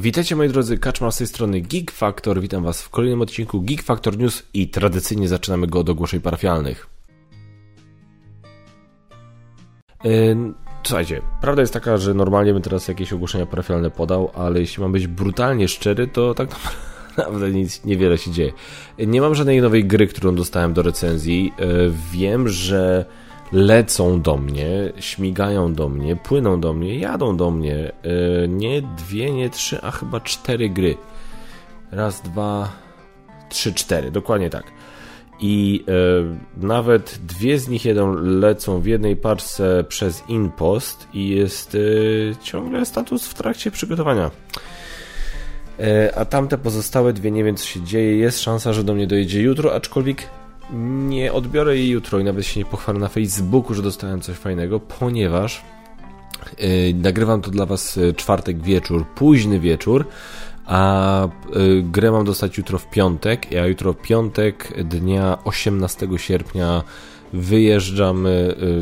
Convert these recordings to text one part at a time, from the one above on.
Witajcie moi drodzy, Kaczmar z tej strony Geek Factor, witam was w kolejnym odcinku Geek Factor News i tradycyjnie zaczynamy go od ogłoszeń parafialnych. Słuchajcie, prawda jest taka, że normalnie bym teraz jakieś ogłoszenia parafialne podał, ale jeśli mam być brutalnie szczery, to tak naprawdę niewiele się dzieje. Nie mam żadnej nowej gry, którą dostałem do recenzji, wiem, że lecą do mnie, śmigają do mnie, płyną do mnie, jadą do mnie. Nie dwie, nie trzy, a chyba cztery gry. Raz, dwa, trzy, cztery. Dokładnie tak. I nawet dwie z nich lecą w jednej parce przez InPost i jest ciągle status w trakcie przygotowania. A tamte pozostałe dwie, nie wiem co się dzieje, jest szansa, że do mnie dojedzie jutro, aczkolwiek nie odbiorę jej jutro i nawet się nie pochwalę na Facebooku, że dostałem coś fajnego, ponieważ nagrywam to dla was czwartek wieczór, późny wieczór, a grę mam dostać jutro w piątek, ja jutro w piątek dnia 18 sierpnia wyjeżdżam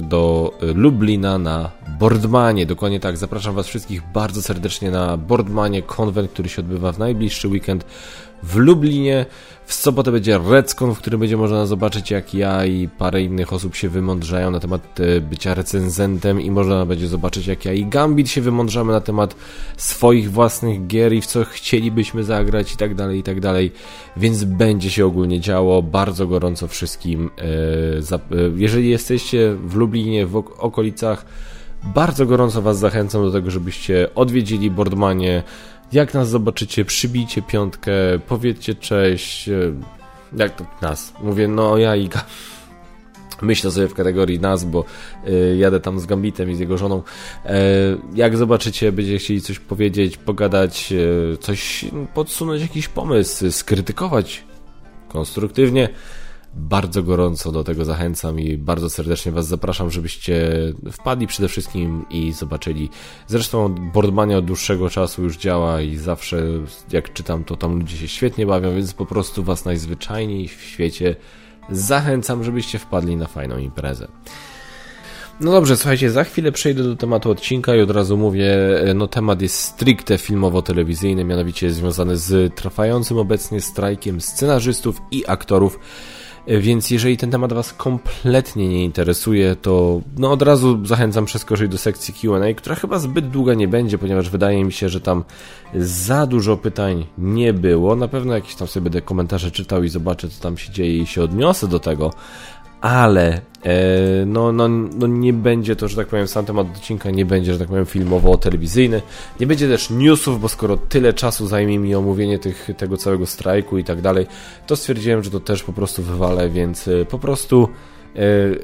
do Lublina na Boardmanie, dokładnie tak, zapraszam was wszystkich bardzo serdecznie na Boardmanie, konwent, który się odbywa w najbliższy weekend w Lublinie. W sobotę będzie Redscon, w którym będzie można zobaczyć, jak ja i parę innych osób się wymądrzają na temat bycia recenzentem i można będzie zobaczyć, jak ja i Gambit się wymądrzamy na temat swoich własnych gier i w co chcielibyśmy zagrać i tak dalej, i tak dalej. Więc będzie się ogólnie działo. Bardzo gorąco wszystkim. Jeżeli jesteście w Lublinie, w okolicach, bardzo gorąco was zachęcam do tego, żebyście odwiedzili Boardmanie. Jak nas zobaczycie, przybijcie piątkę, powiedzcie cześć, jak to nas? Mówię, no ja i myślę sobie w kategorii nas, bo jadę tam z Gambitem i z jego żoną. Jak zobaczycie, będziecie chcieli coś powiedzieć, pogadać, coś podsunąć, jakiś pomysł, skrytykować konstruktywnie. Bardzo gorąco do tego zachęcam i bardzo serdecznie was zapraszam, żebyście wpadli przede wszystkim i zobaczyli. Zresztą Boardmania od dłuższego czasu już działa i zawsze jak czytam, to tam ludzie się świetnie bawią, więc po prostu was najzwyczajniej w świecie zachęcam, żebyście wpadli na fajną imprezę. No dobrze, słuchajcie, za chwilę przejdę do tematu odcinka i od razu mówię, no temat jest stricte filmowo-telewizyjny, mianowicie związany z trwającym obecnie strajkiem scenarzystów i aktorów. Więc jeżeli ten temat was kompletnie nie interesuje, to no od razu zachęcam przeskoczyć do sekcji Q&A, która chyba zbyt długa nie będzie, ponieważ wydaje mi się, że tam za dużo pytań nie było. Na pewno jakieś tam sobie będę komentarze czytał i zobaczę, co tam się dzieje i się odniosę do tego, ale no nie będzie to, że tak powiem, sam temat odcinka nie będzie, że tak powiem, filmowo-telewizyjny. Nie będzie też newsów, bo skoro tyle czasu zajmie mi omówienie tego całego strajku i tak dalej, to stwierdziłem, że to też po prostu wywalę, więc po prostu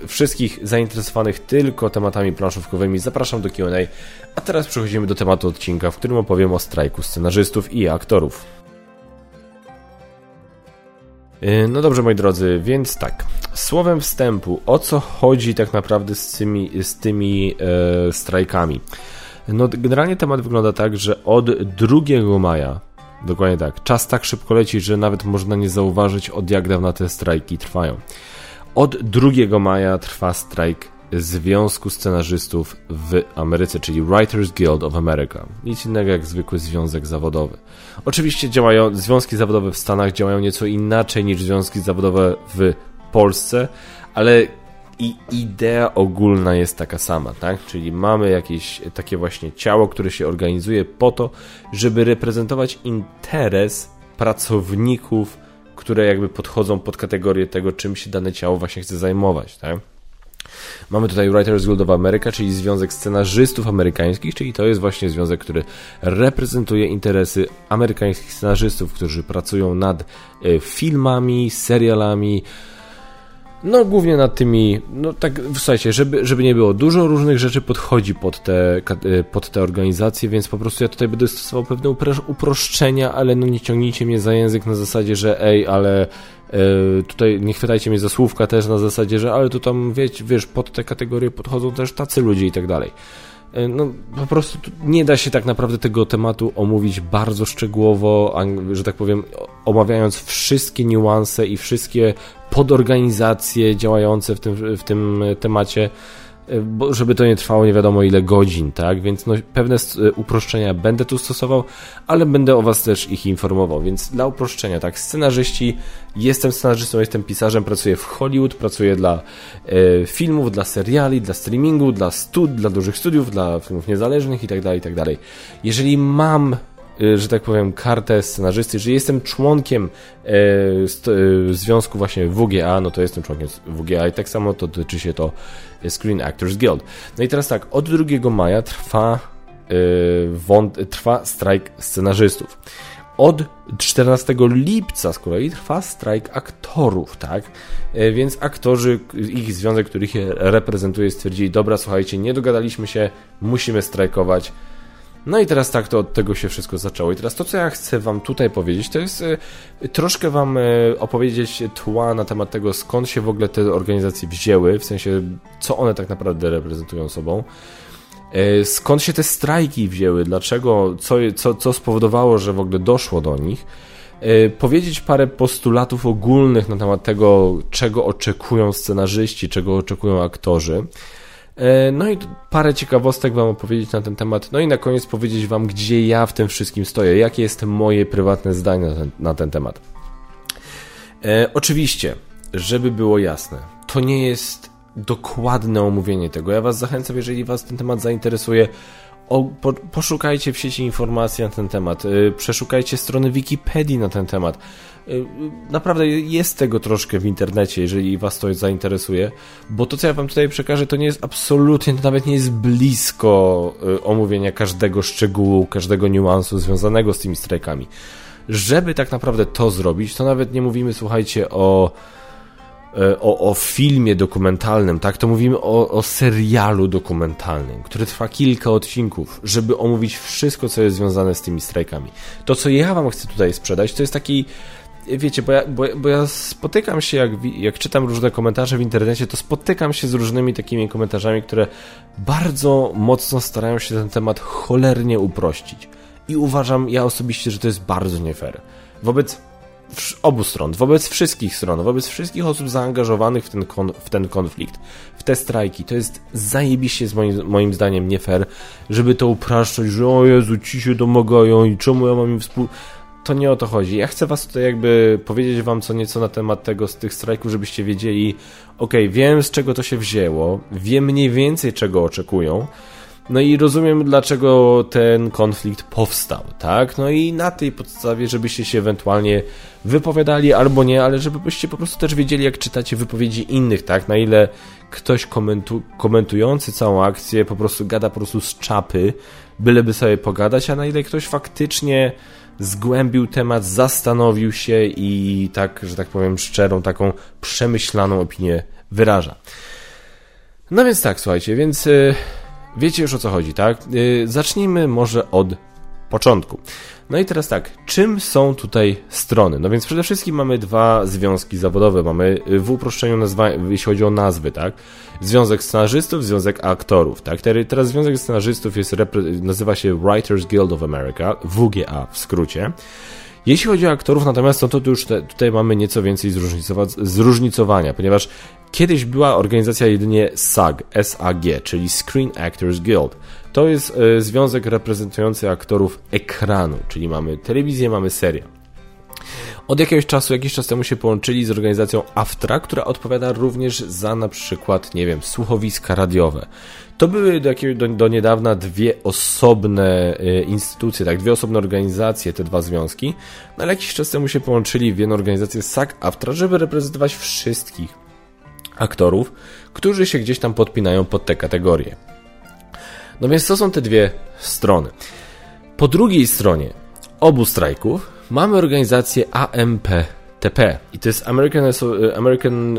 wszystkich zainteresowanych tylko tematami planszówkowymi zapraszam do Q&A, a teraz przechodzimy do tematu odcinka, w którym opowiem o strajku scenarzystów i aktorów. No dobrze, moi drodzy, więc tak, słowem wstępu, o co chodzi tak naprawdę z tymi strajkami? No generalnie temat wygląda tak, że od 2 maja, dokładnie tak, czas tak szybko leci, że nawet można nie zauważyć, od jak dawna te strajki trwają. Od 2 maja trwa strajk Związku Scenarzystów w Ameryce, czyli Writers Guild of America. Nic innego jak zwykły związek zawodowy. Oczywiście związki zawodowe w Stanach działają nieco inaczej niż związki zawodowe w Polsce, ale i idea ogólna jest taka sama, tak? Czyli mamy jakieś takie właśnie ciało, które się organizuje po to, żeby reprezentować interes pracowników, które jakby podchodzą pod kategorię tego, czym się dane ciało właśnie chce zajmować, tak? Mamy tutaj Writers Guild of America, czyli Związek Scenarzystów Amerykańskich, czyli to jest właśnie związek, który reprezentuje interesy amerykańskich scenarzystów, którzy pracują nad filmami, serialami, no głównie nad tymi, no tak, słuchajcie, żeby nie było, dużo różnych rzeczy podchodzi pod te organizacje, więc po prostu ja tutaj będę stosował pewne uproszczenia, ale no nie ciągnijcie mnie za język na zasadzie, że ale tutaj nie chwytajcie mnie za słówka też na zasadzie, że ale tu tam wiesz, pod te kategorie podchodzą też tacy ludzie i tak dalej. No po prostu nie da się tak naprawdę tego tematu omówić bardzo szczegółowo, że tak powiem, omawiając wszystkie niuanse i wszystkie podorganizacje działające w tym temacie, bo żeby to nie trwało nie wiadomo ile godzin, tak? Więc no, pewne uproszczenia będę tu stosował, ale będę o was też ich informował, więc dla uproszczenia, tak? Scenarzyści, jestem scenarzystą, jestem pisarzem, pracuję w Hollywood, pracuję dla filmów, dla seriali, dla streamingu, dla dużych studiów, dla filmów niezależnych itd., itd. Jeżeli mam, że tak powiem, kartę scenarzysty, jeżeli jestem członkiem związku właśnie WGA, no to jestem członkiem WGA i tak samo to dotyczy się to Screen Actors Guild. No i teraz tak, od 2 maja trwa strajk scenarzystów. Od 14 lipca z kolei trwa strajk aktorów, tak? Więc aktorzy, ich związek, który ich reprezentuje, stwierdzili, dobra, słuchajcie, nie dogadaliśmy się, musimy strajkować. No i teraz tak, to od tego się wszystko zaczęło. I teraz to, co ja chcę wam tutaj powiedzieć, to jest troszkę wam opowiedzieć tła na temat tego, skąd się w ogóle te organizacje wzięły, w sensie, co one tak naprawdę reprezentują sobą. Skąd się te strajki wzięły, dlaczego, co spowodowało, że w ogóle doszło do nich. Powiedzieć parę postulatów ogólnych na temat tego, czego oczekują scenarzyści, czego oczekują aktorzy. No i parę ciekawostek wam opowiedzieć na ten temat, no i na koniec powiedzieć wam, gdzie ja w tym wszystkim stoję, jakie jest moje prywatne zdanie na ten temat. Oczywiście, żeby było jasne, to nie jest dokładne omówienie tego. Ja was zachęcam, jeżeli was ten temat zainteresuje, poszukajcie w sieci informacji na ten temat, przeszukajcie strony Wikipedii na ten temat. Naprawdę jest tego troszkę w internecie, jeżeli was to zainteresuje, bo to, co ja wam tutaj przekażę, to nie jest absolutnie, nawet nie jest blisko omówienia każdego szczegółu, każdego niuansu związanego z tymi strajkami. Żeby tak naprawdę to zrobić, to nawet nie mówimy, słuchajcie, o filmie dokumentalnym, tak? To mówimy o serialu dokumentalnym, który trwa kilka odcinków, żeby omówić wszystko, co jest związane z tymi strajkami. To, co ja wam chcę tutaj sprzedać, to jest taki, wiecie, bo ja spotykam się, jak czytam różne komentarze w internecie, to spotykam się z różnymi takimi komentarzami, które bardzo mocno starają się ten temat cholernie uprościć. I uważam, ja osobiście, że to jest bardzo nie fair. Wobec obu stron, wobec wszystkich stron, wobec wszystkich osób zaangażowanych w ten konflikt, w te strajki. To jest zajebiście moim zdaniem nie fair, żeby to upraszczać, że o Jezu, ci się domagają i czemu ja mam im To nie o to chodzi. Ja chcę was tutaj jakby powiedzieć wam co nieco na temat tego, z tych strajków, żebyście wiedzieli, okej, wiem z czego to się wzięło, wiem mniej więcej czego oczekują, no i rozumiem, dlaczego ten konflikt powstał, tak? No i na tej podstawie, żebyście się ewentualnie wypowiadali albo nie, ale żebyście po prostu też wiedzieli, jak czytacie wypowiedzi innych, tak? Na ile ktoś komentujący całą akcję po prostu gada z czapy, byleby sobie pogadać, a na ile ktoś faktycznie zgłębił temat, zastanowił się i tak, że tak powiem, szczerą, taką przemyślaną opinię wyraża. No więc tak, słuchajcie, więc... Wiecie już o co chodzi, tak? Zacznijmy może od początku. No i teraz tak, czym są tutaj strony? No więc przede wszystkim mamy 2 związki zawodowe, mamy w uproszczeniu jeśli chodzi o nazwy, tak? Związek Scenarzystów, Związek Aktorów, tak? Teraz Związek Scenarzystów nazywa się Writers Guild of America, WGA w skrócie. Jeśli chodzi o aktorów, natomiast no to już tutaj mamy nieco więcej zróżnicowania, ponieważ kiedyś była organizacja jedynie SAG, S-A-G, czyli Screen Actors Guild. To jest związek reprezentujący aktorów ekranu, czyli mamy telewizję, mamy serię. Od jakiś czas temu się połączyli z organizacją AFTRA, która odpowiada również za na przykład, nie wiem, słuchowiska radiowe. To były do niedawna 2 osobne instytucje, tak, 2 osobne organizacje, te 2 związki, no ale jakiś czas temu się połączyli w jedną organizację SAG-AFTRA, żeby reprezentować wszystkich aktorów, którzy się gdzieś tam podpinają pod te kategorie. No więc to są te 2 strony. Po drugiej stronie obu strajków mamy organizację AMPTP i to jest American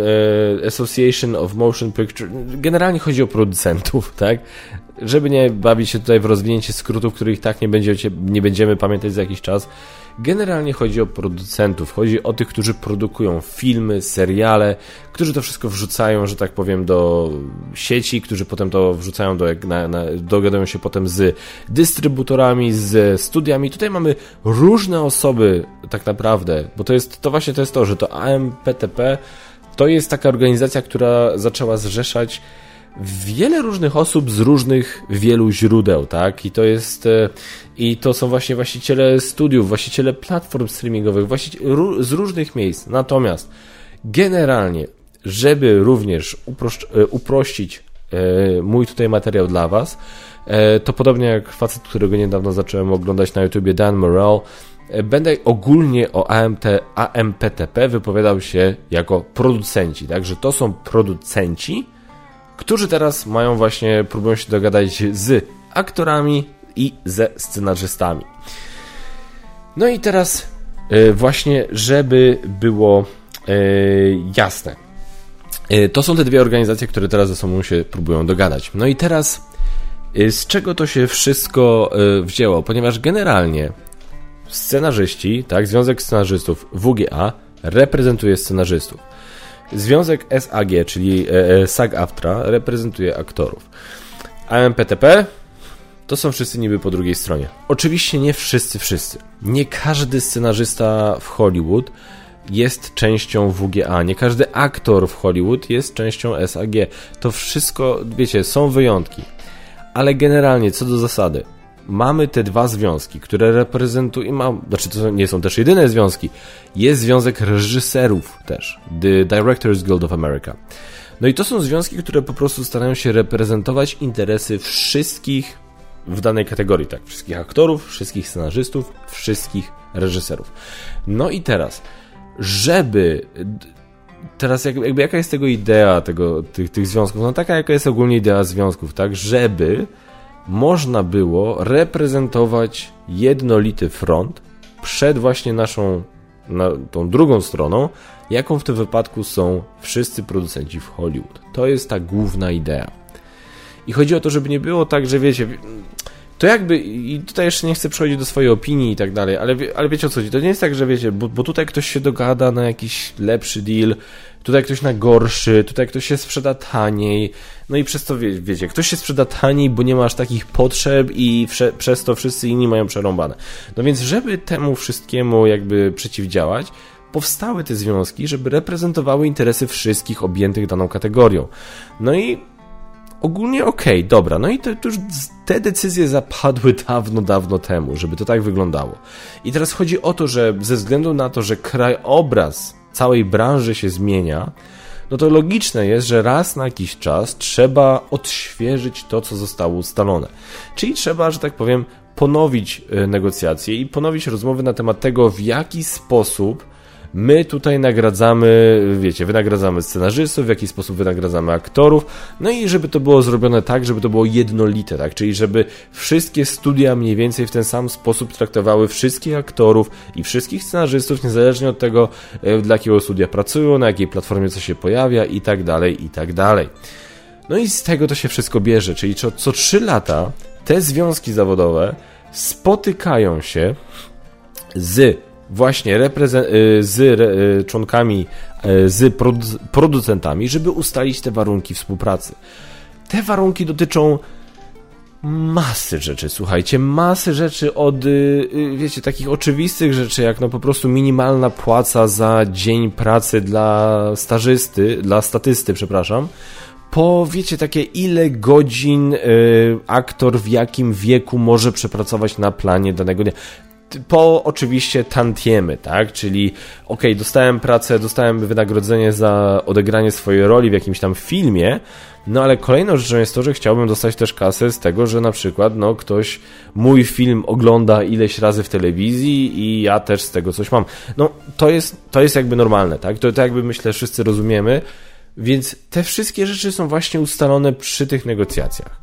Association of Motion Picture. Generalnie chodzi o producentów, tak? Żeby nie bawić się tutaj w rozwinięcie skrótów, których tak nie będziemy pamiętać za jakiś czas. Generalnie chodzi o producentów, chodzi o tych, którzy produkują filmy, seriale, którzy to wszystko wrzucają, że tak powiem, do sieci, którzy potem to wrzucają, dogadują się potem z dystrybutorami, z studiami. Tutaj mamy różne osoby tak naprawdę, bo to jest to, że to AMPTP to jest taka organizacja, która zaczęła zrzeszać wiele różnych osób z różnych wielu źródeł, tak? I to jest, i to są właśnie właściciele studiów, właściciele platform streamingowych, z różnych miejsc. Natomiast generalnie, żeby również uprościć mój tutaj materiał dla was, to podobnie jak facet, którego niedawno zacząłem oglądać na YouTubie, Dan Morrell, będę ogólnie o AMPTP wypowiadał się jako producenci, tak? Że to są producenci, którzy teraz mają właśnie, próbują się dogadać z aktorami i ze scenarzystami. No i teraz właśnie, żeby było jasne. To są te dwie organizacje, które teraz ze sobą się próbują dogadać. No i teraz z czego to się wszystko wzięło? Ponieważ generalnie scenarzyści, tak, Związek Scenarzystów WGA reprezentuje scenarzystów. Związek SAG, czyli SAG-AFTRA, reprezentuje aktorów. AMPTP to są wszyscy niby po drugiej stronie. Oczywiście nie wszyscy. Nie każdy scenarzysta w Hollywood jest częścią WGA. Nie każdy aktor w Hollywood jest częścią SAG. To wszystko, wiecie, są wyjątki. Ale generalnie, co do zasady, mamy te dwa związki, które reprezentują, znaczy to nie są też jedyne związki, jest Związek Reżyserów też, The Directors Guild of America. No i to są związki, które po prostu starają się reprezentować interesy wszystkich w danej kategorii, tak, wszystkich aktorów, wszystkich scenarzystów, wszystkich reżyserów. No i teraz, jakby jaka jest tego idea tych związków? No taka, jaka jest ogólnie idea związków, tak, żeby można było reprezentować jednolity front przed właśnie tą drugą stroną, jaką w tym wypadku są wszyscy producenci w Hollywood. To jest ta główna idea. I chodzi o to, żeby nie było tak, że wiecie, to jakby, i tutaj jeszcze nie chcę przechodzić do swojej opinii i tak dalej, ale wiecie o co chodzi, to nie jest tak, że wiecie, bo tutaj ktoś się dogada na jakiś lepszy deal, tutaj ktoś na gorszy, tutaj ktoś się sprzeda taniej, no i przez to wiecie, ktoś się sprzeda taniej, bo nie ma aż takich potrzeb i przez to wszyscy inni mają przerąbane. No więc, żeby temu wszystkiemu jakby przeciwdziałać, powstały te związki, żeby reprezentowały interesy wszystkich objętych daną kategorią. No i ogólnie okej, dobra, no i to już te decyzje zapadły dawno temu, żeby to tak wyglądało. I teraz chodzi o to, że ze względu na to, że krajobraz całej branży się zmienia, no to logiczne jest, że raz na jakiś czas trzeba odświeżyć to, co zostało ustalone. Czyli trzeba, że tak powiem, ponowić negocjacje i ponowić rozmowy na temat tego, w jaki sposób my tutaj wynagradzamy scenarzystów, w jaki sposób wynagradzamy aktorów, no i żeby to było zrobione tak, żeby to było jednolite, tak, czyli żeby wszystkie studia mniej więcej w ten sam sposób traktowały wszystkich aktorów i wszystkich scenarzystów, niezależnie od tego, dla jakiego studia pracują, na jakiej platformie co się pojawia i tak dalej, i tak dalej. No i z tego to się wszystko bierze, czyli co 3 lata te związki zawodowe spotykają się z członkami, z producentami, żeby ustalić te warunki współpracy. Te warunki dotyczą masy rzeczy, słuchajcie, masy rzeczy od, wiecie, takich oczywistych rzeczy, jak no po prostu minimalna płaca za dzień pracy dla statysty, przepraszam, po, wiecie, takie ile godzin aktor w jakim wieku może przepracować na planie danego dnia. Po oczywiście tantiemy, tak? Czyli okej, dostałem pracę, dostałem wynagrodzenie za odegranie swojej roli w jakimś tam filmie, no ale kolejną rzeczą jest to, że chciałbym dostać też kasę z tego, że na przykład no ktoś mój film ogląda ileś razy w telewizji i ja też z tego coś mam. No to jest jakby normalne, tak? To jakby myślę wszyscy rozumiemy, więc te wszystkie rzeczy są właśnie ustalone przy tych negocjacjach.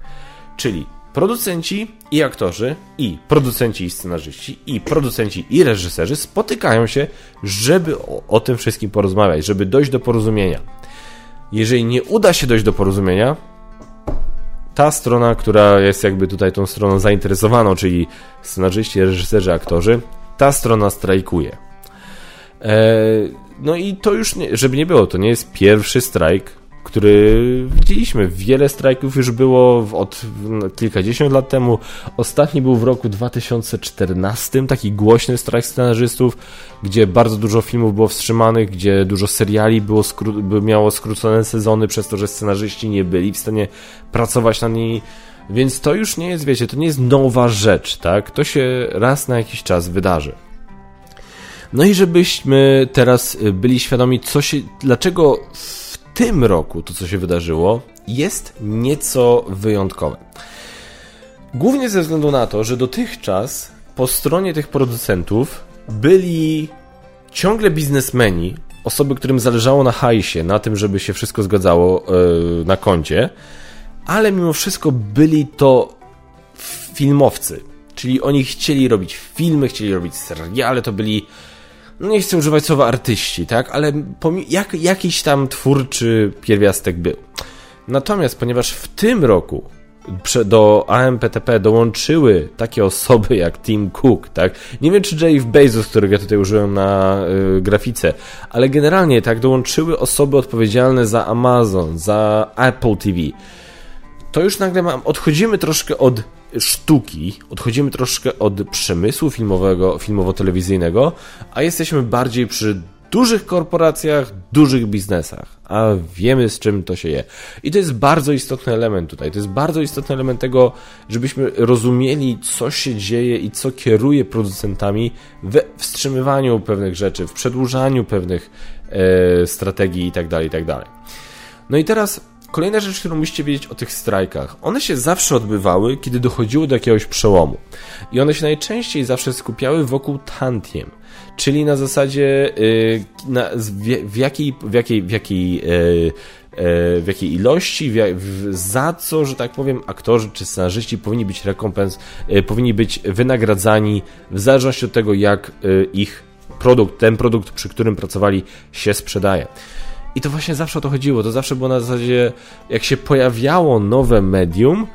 Czyli producenci i aktorzy, i producenci i scenarzyści, i producenci i reżyserzy spotykają się, żeby o tym wszystkim porozmawiać, żeby dojść do porozumienia. Jeżeli nie uda się dojść do porozumienia, ta strona, która jest jakby tutaj tą stroną zainteresowaną, czyli scenarzyści, reżyserzy, aktorzy, ta strona strajkuje. No i to już, żeby nie było, to nie jest pierwszy strajk, który widzieliśmy. Wiele strajków już było od kilkadziesiąt lat temu. Ostatni był w roku 2014, taki głośny strajk scenarzystów, gdzie bardzo dużo filmów było wstrzymanych, gdzie dużo seriali było miało skrócone sezony przez to, że scenarzyści nie byli w stanie pracować na niej. Więc to już nie jest, wiecie, to nie jest nowa rzecz, tak? To się raz na jakiś czas wydarzy. No i żebyśmy teraz byli świadomi, dlaczego w tym roku to, co się wydarzyło, jest nieco wyjątkowe. Głównie ze względu na to, że dotychczas po stronie tych producentów byli ciągle biznesmeni, osoby, którym zależało na hajsie, na tym, żeby się wszystko zgadzało na koncie, ale mimo wszystko byli to filmowcy, czyli oni chcieli robić filmy, chcieli robić seriale, to byli, no nie chcę używać słowa artyści, tak, ale jakiś tam twórczy pierwiastek był. Natomiast ponieważ w tym roku do AMPTP dołączyły takie osoby jak Tim Cook, tak? Nie wiem, czy Jeff Bezos, którego ja tutaj użyłem na grafice, ale generalnie tak dołączyły osoby odpowiedzialne za Amazon, za Apple TV. To już nagle odchodzimy troszkę od sztuki, odchodzimy troszkę od przemysłu filmowego, filmowo-telewizyjnego, a jesteśmy bardziej przy dużych korporacjach, dużych biznesach, a wiemy, z czym to się je. I to jest bardzo istotny element tutaj, to jest bardzo istotny element tego, żebyśmy rozumieli, co się dzieje i co kieruje producentami we wstrzymywaniu pewnych rzeczy, w przedłużaniu pewnych strategii itd., itd. No i teraz kolejna rzecz, którą musicie wiedzieć o tych strajkach. One się zawsze odbywały, kiedy dochodziło do jakiegoś przełomu. I one się najczęściej zawsze skupiały wokół tantiem. Czyli na zasadzie w jakiej ilości, za co, że tak powiem, aktorzy czy scenarzyści powinni być powinni być wynagradzani w zależności od tego, jak ich produkt, ten produkt, przy którym pracowali, się sprzedaje. I to właśnie zawsze o to chodziło, to zawsze było na zasadzie, jak się pojawiało nowe medium,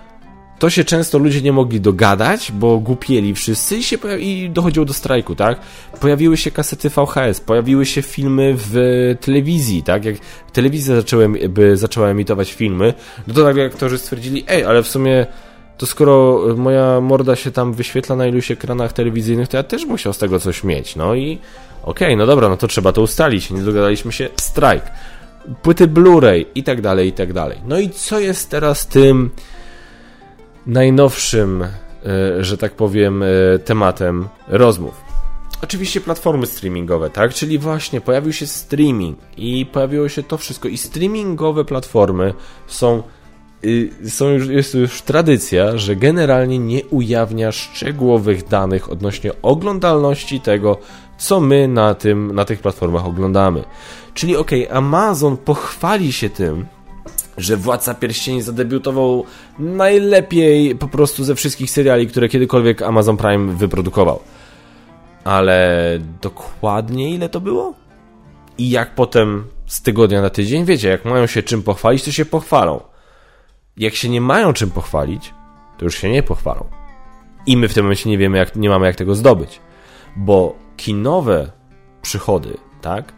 to się często ludzie nie mogli dogadać, bo głupieli wszyscy i dochodziło do strajku, tak? Pojawiły się kasety VHS, pojawiły się filmy w telewizji, tak? Jak telewizja zaczęła emitować filmy, no to nagle aktorzy stwierdzili, ale w sumie to skoro moja morda się tam wyświetla na iluś ekranach telewizyjnych, to ja też musiał z tego coś mieć, no i okej, no dobra, no to trzeba to ustalić, nie dogadaliśmy się, strajk, płyty Blu-ray i tak dalej, i tak dalej. No i co jest teraz tym najnowszym, że tak powiem, tematem rozmów? Oczywiście platformy streamingowe, tak? Czyli właśnie pojawił się streaming i pojawiło się to wszystko i streamingowe platformy jest już tradycja, że generalnie nie ujawnia szczegółowych danych odnośnie oglądalności tego, co my na tych platformach oglądamy. Czyli Amazon pochwali się tym, że Władca Pierścieni zadebiutował najlepiej po prostu ze wszystkich seriali, które kiedykolwiek Amazon Prime wyprodukował. Ale dokładnie ile to było? I jak potem z tygodnia na tydzień, wiecie, jak mają się czym pochwalić, to się pochwalą. Jak się nie mają czym pochwalić, to już się nie pochwalą. I my w tym momencie nie wiemy, nie mamy jak tego zdobyć. Bo kinowe przychody, tak,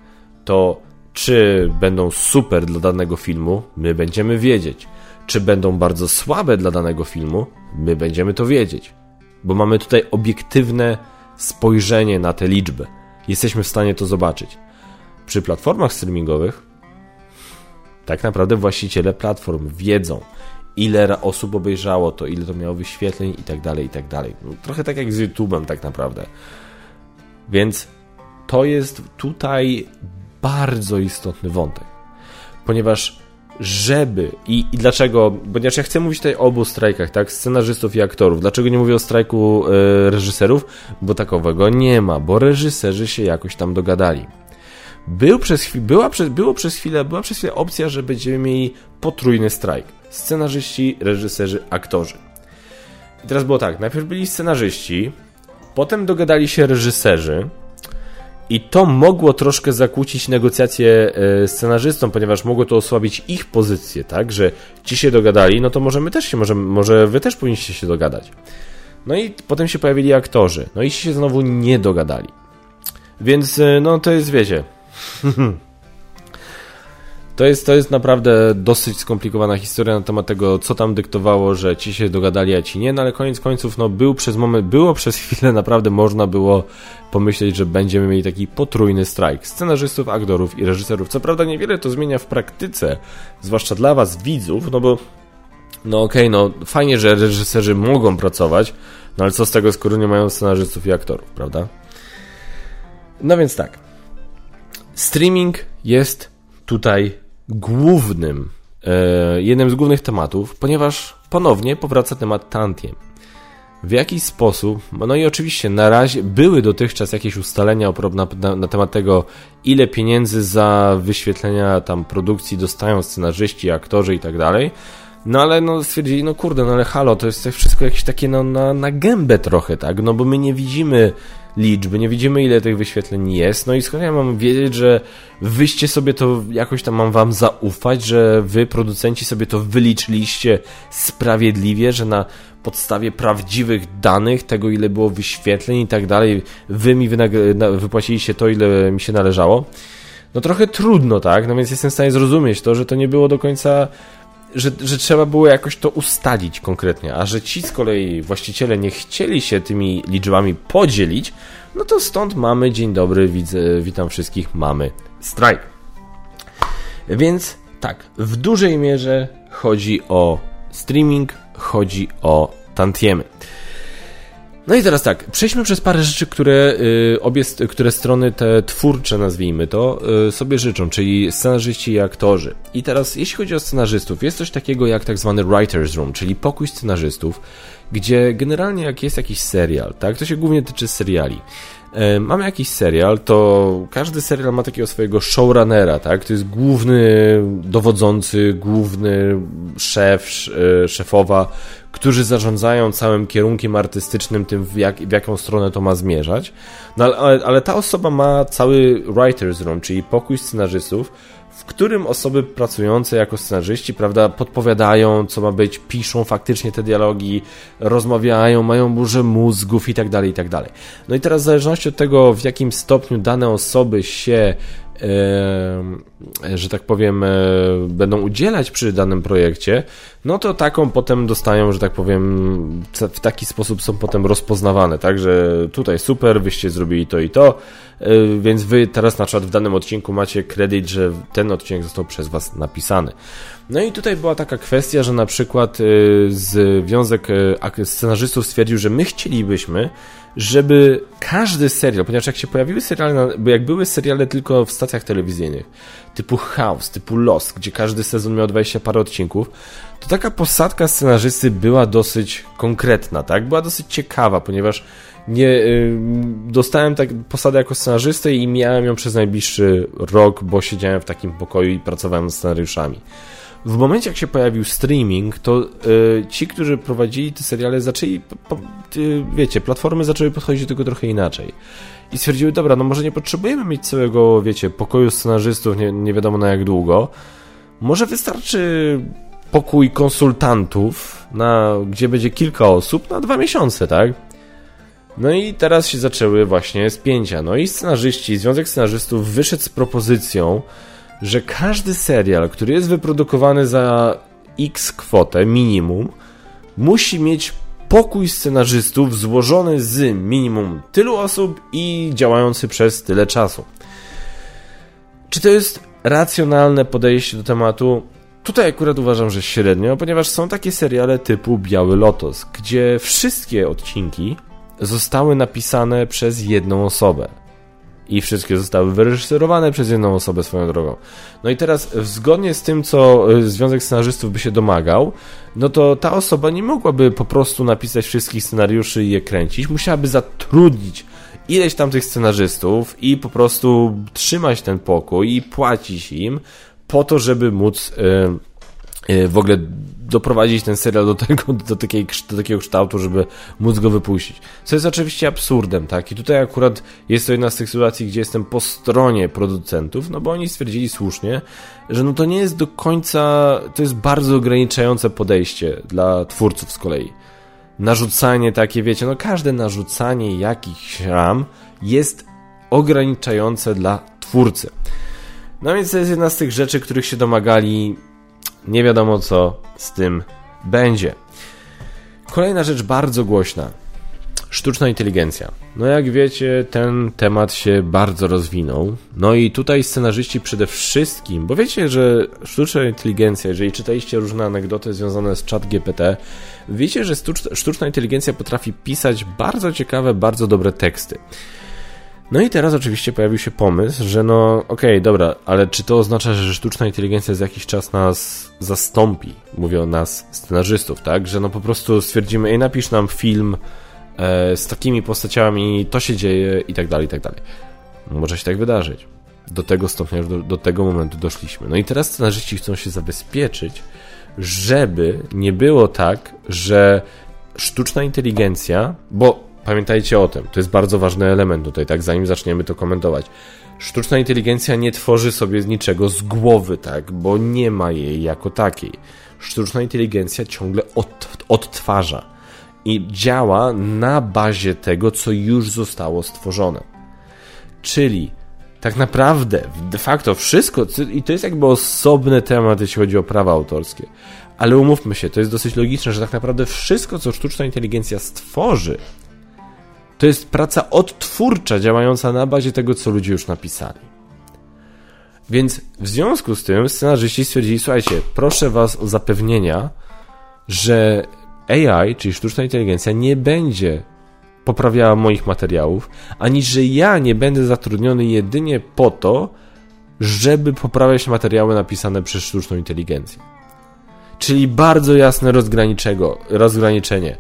to czy będą super dla danego filmu, my będziemy wiedzieć. Czy będą bardzo słabe dla danego filmu, my będziemy to wiedzieć. Bo mamy tutaj obiektywne spojrzenie na te liczby. Jesteśmy w stanie to zobaczyć. Przy platformach streamingowych tak naprawdę właściciele platform wiedzą, ile osób obejrzało to, ile to miało wyświetleń i tak dalej, i tak dalej. Trochę tak jak z YouTube'em tak naprawdę. Więc to jest tutaj bardzo istotny wątek. Ponieważ dlaczego, ponieważ ja chcę mówić tutaj o obu strajkach, tak, scenarzystów i aktorów. Dlaczego nie mówię o strajku reżyserów? Bo takowego nie ma, bo reżyserzy się jakoś tam dogadali. Była przez chwilę opcja, że będziemy mieli potrójny strajk. Scenarzyści, reżyserzy, aktorzy. I teraz było tak, najpierw byli scenarzyści, potem dogadali się reżyserzy i to mogło troszkę zakłócić negocjacje scenarzystom, ponieważ mogło to osłabić ich pozycję, tak, że ci się dogadali, no to może wy też powinniście się dogadać. No i potem się pojawili aktorzy, no i się znowu nie dogadali. Więc no to jest, wiecie... To jest naprawdę dosyć skomplikowana historia na temat tego, co tam dyktowało, że ci się dogadali, a ci nie, no ale koniec końców no, było przez chwilę naprawdę można było pomyśleć, że będziemy mieli taki potrójny strajk scenarzystów, aktorów i reżyserów. Co prawda niewiele to zmienia w praktyce, zwłaszcza dla was widzów, no bo no okej, no fajnie, że reżyserzy mogą pracować, no ale co z tego, skoro nie mają scenarzystów i aktorów, prawda? No więc tak, streaming jest tutaj jednym z głównych tematów, ponieważ ponownie powraca temat tantiem. W jaki sposób, no i oczywiście na razie były dotychczas jakieś ustalenia na temat tego, ile pieniędzy za wyświetlenia tam produkcji dostają scenarzyści, aktorzy i tak dalej, no ale no stwierdzili, no kurde, no ale halo, to jest wszystko jakieś takie no, na gębę trochę, tak, no bo my nie widzimy liczby, nie widzimy ile tych wyświetleń jest, no i skąd ja mam wiedzieć, że wyście sobie to jakoś tam mam wam zaufać, że wy producenci sobie to wyliczyliście sprawiedliwie, że na podstawie prawdziwych danych tego ile było wyświetleń i tak dalej wy mi wypłaciliście to ile mi się należało, no trochę trudno, tak, no więc jestem w stanie zrozumieć to, że to nie było do końca, że trzeba było jakoś to ustalić konkretnie, a że ci z kolei właściciele nie chcieli się tymi liczbami podzielić, no to stąd mamy, dzień dobry, witam wszystkich, mamy strajk. Więc tak, w dużej mierze chodzi o streaming, chodzi o tantiemy. No i teraz tak, przejdźmy przez parę rzeczy, które strony te twórcze, nazwijmy to, sobie życzą, czyli scenarzyści i aktorzy. I teraz, jeśli chodzi o scenarzystów, jest coś takiego jak tak zwany writer's room, czyli pokój scenarzystów, gdzie generalnie jak jest jakiś serial, tak, to się głównie tyczy seriali. Mamy jakiś serial, to każdy serial ma takiego swojego showrunnera, tak? To jest główny dowodzący, główny szef, szefowa, którzy zarządzają całym kierunkiem artystycznym, tym w jaką stronę to ma zmierzać. No, ale ta osoba ma cały writer's room, czyli pokój scenarzystów, w którym osoby pracujące jako scenarzyści, prawda, podpowiadają, co ma być, piszą faktycznie te dialogi, rozmawiają, mają burzę mózgów i tak dalej. No i teraz w zależności od tego, w jakim stopniu dane osoby się, że tak powiem, będą udzielać przy danym projekcie, no to taką potem dostają, że tak powiem, w taki sposób są potem rozpoznawane, tak, że tutaj super, wyście zrobili to i to, więc wy teraz na przykład w danym odcinku macie kredyt, że ten odcinek został przez was napisany. No i tutaj była taka kwestia, że na przykład Związek Scenarzystów stwierdził, że my chcielibyśmy, żeby każdy serial, ponieważ jak się pojawiły seriale, bo jak były seriale tylko w stacjach telewizyjnych, typu House, typu Lost, gdzie każdy sezon miał 20 parę odcinków, to taka posadka scenarzysty była dosyć konkretna, tak? Była dosyć ciekawa, ponieważ dostałem tak posadę jako scenarzystę i miałem ją przez najbliższy rok, bo siedziałem w takim pokoju i pracowałem nad scenariuszami. W momencie, jak się pojawił streaming, to ci, którzy prowadzili te seriale, zaczęli, wiecie, platformy zaczęły podchodzić do tego trochę inaczej. I stwierdziły, dobra, no może nie potrzebujemy mieć całego, wiecie, pokoju scenarzystów, nie wiadomo na jak długo. Może wystarczy pokój konsultantów, gdzie będzie kilka osób, na 2 miesiące, tak? No i teraz się zaczęły właśnie spięcia. No i scenarzyści, Związek Scenarzystów wyszedł z propozycją, że każdy serial, który jest wyprodukowany za x kwotę, minimum, musi mieć pokój scenarzystów złożony z minimum tylu osób i działający przez tyle czasu. Czy to jest racjonalne podejście do tematu? Tutaj akurat uważam, że średnio, ponieważ są takie seriale typu Biały Lotus, gdzie wszystkie odcinki zostały napisane przez jedną osobę. I wszystkie zostały wyreżyserowane przez jedną osobę swoją drogą. No i teraz zgodnie z tym, co Związek Scenarzystów by się domagał, no to ta osoba nie mogłaby po prostu napisać wszystkich scenariuszy i je kręcić. Musiałaby zatrudnić ileś tam tych scenarzystów i po prostu trzymać ten pokój i płacić im po to, żeby móc w ogóle doprowadzić ten serial do takiego kształtu, żeby móc go wypuścić. Co jest oczywiście absurdem, tak? I tutaj akurat jest to jedna z tych sytuacji, gdzie jestem po stronie producentów, no bo oni stwierdzili słusznie, że no to nie jest do końca, to jest bardzo ograniczające podejście dla twórców z kolei. Narzucanie takie, wiecie, no każde narzucanie jakichś ram jest ograniczające dla twórcy. No więc to jest jedna z tych rzeczy, których się domagali. Nie wiadomo, co z tym będzie. Kolejna rzecz bardzo głośna. Sztuczna inteligencja. No jak wiecie, ten temat się bardzo rozwinął. No i tutaj scenarzyści przede wszystkim, bo wiecie, że sztuczna inteligencja, jeżeli czytaliście różne anegdoty związane z ChatGPT, wiecie, że sztuczna inteligencja potrafi pisać bardzo ciekawe, bardzo dobre teksty. No i teraz oczywiście pojawił się pomysł, że no okej, dobra, ale czy to oznacza, że sztuczna inteligencja za jakiś czas nas zastąpi? Mówią nas scenarzystów, tak? Że no po prostu stwierdzimy, ej, napisz nam film z takimi postaciami, to się dzieje i tak dalej, i tak dalej. Może się tak wydarzyć. Do tego stopnia już do tego momentu doszliśmy. No i teraz scenarzyści chcą się zabezpieczyć, żeby nie było tak, że sztuczna inteligencja, bo pamiętajcie o tym, to jest bardzo ważny element tutaj, tak, zanim zaczniemy to komentować. Sztuczna inteligencja nie tworzy sobie niczego z głowy, tak, bo nie ma jej jako takiej. Sztuczna inteligencja ciągle odtwarza i działa na bazie tego, co już zostało stworzone. Czyli tak naprawdę, de facto wszystko, i to jest jakby osobny temat, jeśli chodzi o prawa autorskie, ale umówmy się, to jest dosyć logiczne, że tak naprawdę wszystko, co sztuczna inteligencja stworzy, to jest praca odtwórcza, działająca na bazie tego, co ludzie już napisali. Więc w związku z tym scenarzyści stwierdzili, słuchajcie, proszę was o zapewnienia, że AI, czyli sztuczna inteligencja, nie będzie poprawiała moich materiałów, ani że ja nie będę zatrudniony jedynie po to, żeby poprawiać materiały napisane przez sztuczną inteligencję. Czyli bardzo jasne rozgraniczenie,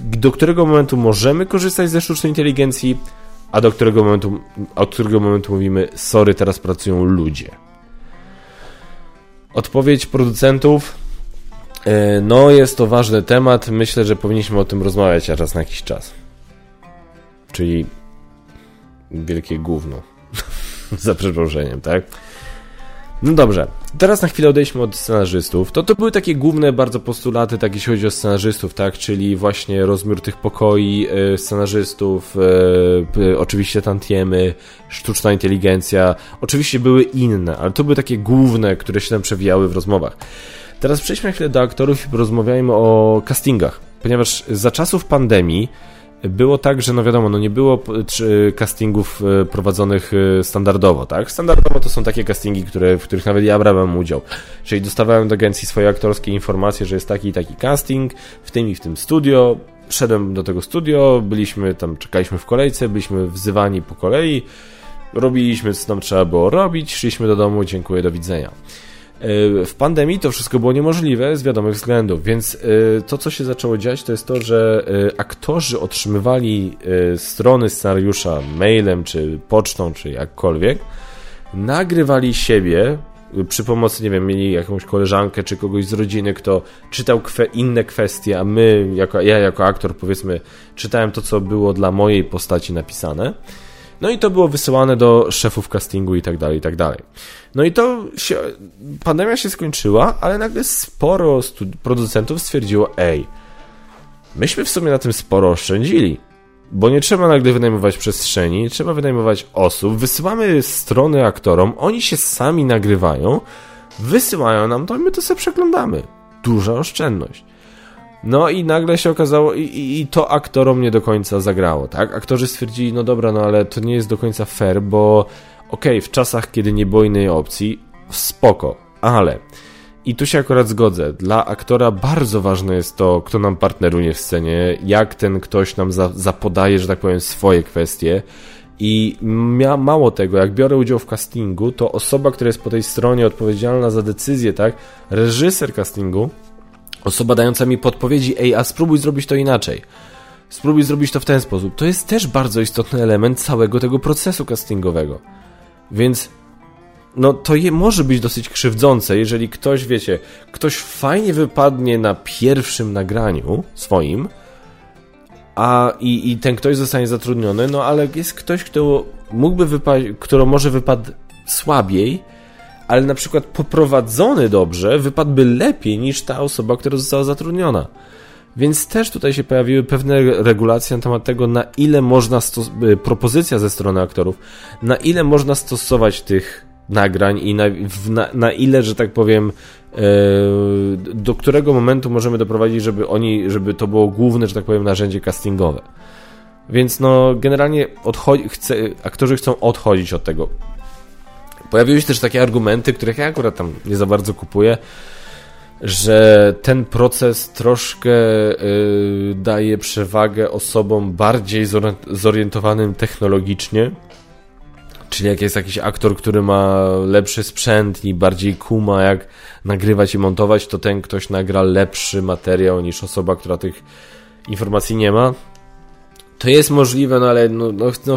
do którego momentu możemy korzystać ze sztucznej inteligencji, a od którego momentu mówimy, sorry, teraz pracują ludzie. Odpowiedź producentów: no jest to ważny temat, myślę, że powinniśmy o tym rozmawiać raz na jakiś czas. Czyli wielkie gówno za przeproszeniem, tak? No dobrze, teraz na chwilę odejdźmy od scenarzystów. To były takie główne bardzo postulaty, tak, jeśli chodzi o scenarzystów, tak, czyli właśnie rozmiar tych pokoi scenarzystów, oczywiście tantiemy, sztuczna inteligencja, oczywiście były inne, ale to były takie główne, które się tam przewijały w rozmowach. Teraz przejdźmy na chwilę do aktorów i porozmawiajmy o castingach, ponieważ za czasów pandemii było tak, że no wiadomo, no nie było castingów prowadzonych standardowo, tak? Standardowo to są takie castingi, w których nawet ja brałem udział. Czyli dostawałem do agencji swoje aktorskie informacje, że jest taki i taki casting, w tym i w tym studio. Szedłem do tego studio, byliśmy tam, czekaliśmy w kolejce, byliśmy wzywani po kolei, robiliśmy, co nam trzeba było robić, szliśmy do domu, dziękuję, do widzenia. W pandemii to wszystko było niemożliwe z wiadomych względów, więc to, co się zaczęło dziać, to jest to, że aktorzy otrzymywali strony scenariusza mailem, czy pocztą, czy jakkolwiek, nagrywali siebie przy pomocy, nie wiem, mieli jakąś koleżankę, czy kogoś z rodziny, kto czytał inne kwestie, a ja jako aktor, powiedzmy, czytałem to, co było dla mojej postaci napisane. No i to było wysyłane do szefów castingu i tak dalej, i tak dalej. No i pandemia się skończyła, ale nagle sporo producentów stwierdziło, myśmy w sumie na tym sporo oszczędzili, bo nie trzeba nagle wynajmować przestrzeni, nie trzeba wynajmować osób, wysyłamy strony aktorom, oni się sami nagrywają, wysyłają nam to i my to sobie przeglądamy. Duża oszczędność. No i nagle się okazało, i to aktorom nie do końca zagrało, tak? Aktorzy stwierdzili, no dobra, no ale to nie jest do końca fair, bo w czasach, kiedy nie było innej opcji, spoko, ale i tu się akurat zgodzę, dla aktora bardzo ważne jest to, kto nam partneruje w scenie, jak ten ktoś nam zapodaje, że tak powiem, swoje kwestie. I mało tego, jak biorę udział w castingu, to osoba, która jest po tej stronie odpowiedzialna za decyzję, tak? Reżyser castingu, osoba dająca mi podpowiedzi, a spróbuj zrobić to inaczej. Spróbuj zrobić to w ten sposób. To jest też bardzo istotny element całego tego procesu castingowego. Więc no to może być dosyć krzywdzące, jeżeli ktoś, ktoś fajnie wypadnie na pierwszym nagraniu swoim, i ten ktoś zostanie zatrudniony, no ale jest ktoś, kto może wypadł słabiej, ale na przykład poprowadzony dobrze wypadłby lepiej niż ta osoba, która została zatrudniona. Więc też tutaj się pojawiły pewne regulacje na temat tego, na ile można propozycja ze strony aktorów, na ile można stosować tych nagrań i na ile, że tak powiem, do którego momentu możemy doprowadzić, żeby to było główne, że tak powiem, narzędzie castingowe. Więc no generalnie aktorzy chcą odchodzić od tego. Pojawiły się też takie argumenty, których ja akurat tam nie za bardzo kupuję, że ten proces troszkę daje przewagę osobom bardziej zorientowanym technologicznie, czyli jak jest jakiś aktor, który ma lepszy sprzęt i bardziej kuma jak nagrywać i montować, to ten ktoś nagra lepszy materiał niż osoba, która tych informacji nie ma. To jest możliwe, no ale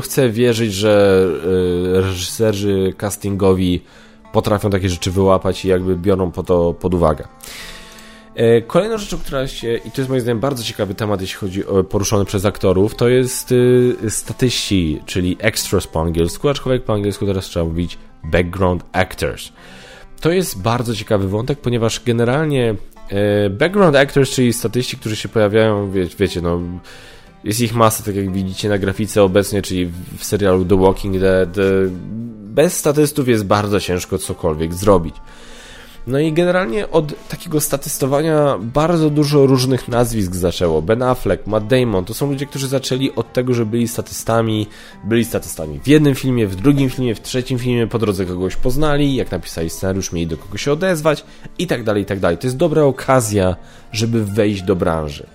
chcę wierzyć, że reżyserzy castingowi potrafią takie rzeczy wyłapać i jakby biorą to pod uwagę. Kolejną rzeczą, i to jest moim zdaniem bardzo ciekawy temat, jeśli chodzi o poruszony przez aktorów, to jest statyści, czyli extras po angielsku, aczkolwiek po angielsku teraz trzeba mówić background actors. To jest bardzo ciekawy wątek, ponieważ generalnie background actors, czyli statyści, którzy się pojawiają, wiecie, no jest ich masa, tak jak widzicie na grafice obecnie, czyli w serialu The Walking Dead. Bez statystów jest bardzo ciężko cokolwiek zrobić. No i generalnie od takiego statystowania bardzo dużo różnych nazwisk zaczęło. Ben Affleck, Matt Damon, to są ludzie, którzy zaczęli od tego, że byli statystami w jednym filmie, w drugim filmie, w trzecim filmie, po drodze kogoś poznali, jak napisali scenariusz, mieli do kogo się odezwać i tak dalej, i tak dalej. To jest dobra okazja, żeby wejść do branży.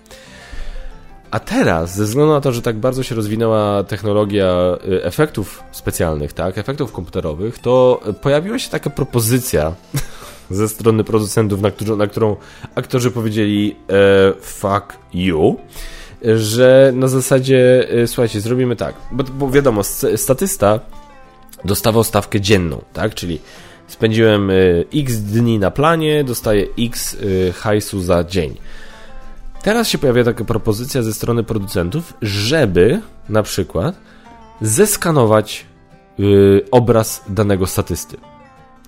A teraz, ze względu na to, że tak bardzo się rozwinęła technologia efektów specjalnych, tak, efektów komputerowych, to pojawiła się taka propozycja ze strony producentów, na którą aktorzy powiedzieli fuck you, że na zasadzie, słuchajcie, zrobimy tak, bo wiadomo, statysta dostawał stawkę dzienną, tak, czyli spędziłem x dni na planie, dostaję x hajsu za dzień. Teraz się pojawia taka propozycja ze strony producentów, żeby na przykład zeskanować obraz danego statysty.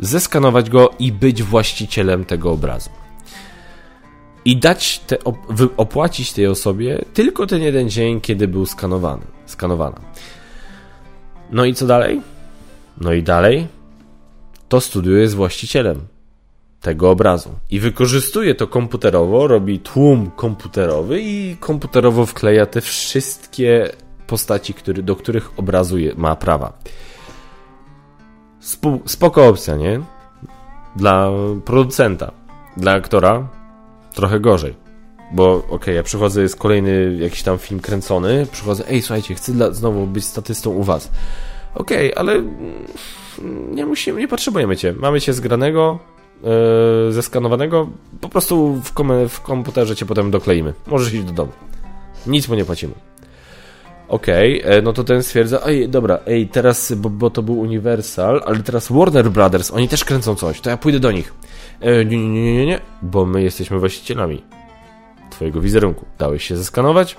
Zeskanować go i być właścicielem tego obrazu. I dać opłacić tej osobie tylko ten jeden dzień, kiedy był skanowana. No i co dalej? No i dalej to studio jest właścicielem tego obrazu. I wykorzystuje to komputerowo, robi tłum komputerowy i komputerowo wkleja te wszystkie postaci, do których obrazu ma prawa. Spoko opcja, nie? Dla producenta. Dla aktora trochę gorzej. Bo okej, ja przychodzę, jest kolejny jakiś tam film kręcony, przychodzę, słuchajcie, chcę znowu być statystą u was. Okej, ale nie potrzebujemy cię. Mamy cię zgranego, zeskanowanego, po prostu w komputerze cię potem dokleimy. Możesz iść do domu. Nic mu nie płacimy. Okej, no to ten stwierdza, teraz, bo to był Universal, ale teraz Warner Brothers, oni też kręcą coś, to ja pójdę do nich. Nie, bo my jesteśmy właścicielami twojego wizerunku. Dałeś się zeskanować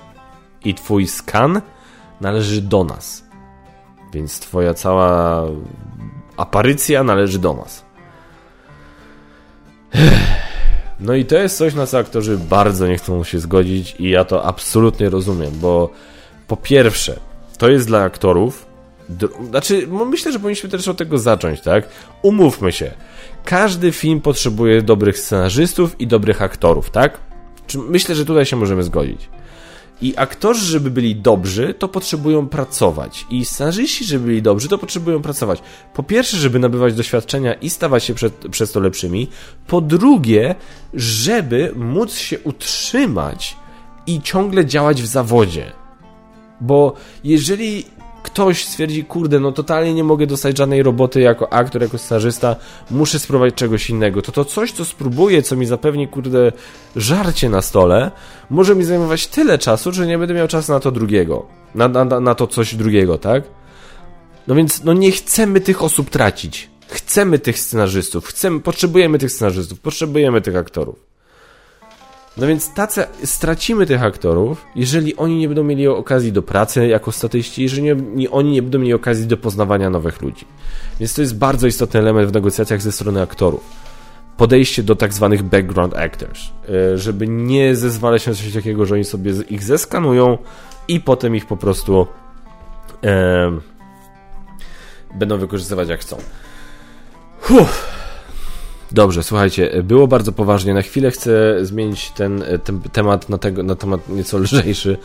i twój skan należy do nas. Więc twoja cała aparycja należy do nas. No i to jest coś, na co aktorzy bardzo nie chcą się zgodzić i ja to absolutnie rozumiem, bo po pierwsze, to jest dla aktorów, myślę, że powinniśmy też od tego zacząć, tak? Umówmy się, każdy film potrzebuje dobrych scenarzystów i dobrych aktorów, tak? Myślę, że tutaj się możemy zgodzić. I aktorzy, żeby byli dobrzy, to potrzebują pracować. I scenarzyści, żeby byli dobrzy, to potrzebują pracować. Po pierwsze, żeby nabywać doświadczenia i stawać się przez to lepszymi. Po drugie, żeby móc się utrzymać i ciągle działać w zawodzie. Bo jeżeli ktoś stwierdzi, kurde, no totalnie nie mogę dostać żadnej roboty jako aktor, jako scenarzysta, muszę spróbować czegoś innego, to coś, co spróbuję, co mi zapewni, kurde, żarcie na stole, może mi zajmować tyle czasu, że nie będę miał czasu na to drugiego, na to coś drugiego, tak? No więc, nie chcemy tych osób tracić. Chcemy tych scenarzystów, potrzebujemy tych scenarzystów, potrzebujemy tych aktorów. No więc stracimy tych aktorów, jeżeli oni nie będą mieli okazji do pracy jako statyści, jeżeli oni nie będą mieli okazji do poznawania nowych ludzi. Więc to jest bardzo istotny element w negocjacjach ze strony aktorów. Podejście do tak zwanych background actors, żeby nie zezwalać na coś takiego, że oni sobie ich zeskanują i potem ich po prostu będą wykorzystywać jak chcą. Dobrze, słuchajcie, było bardzo poważnie. Na chwilę chcę zmienić ten temat na temat nieco lżejszy,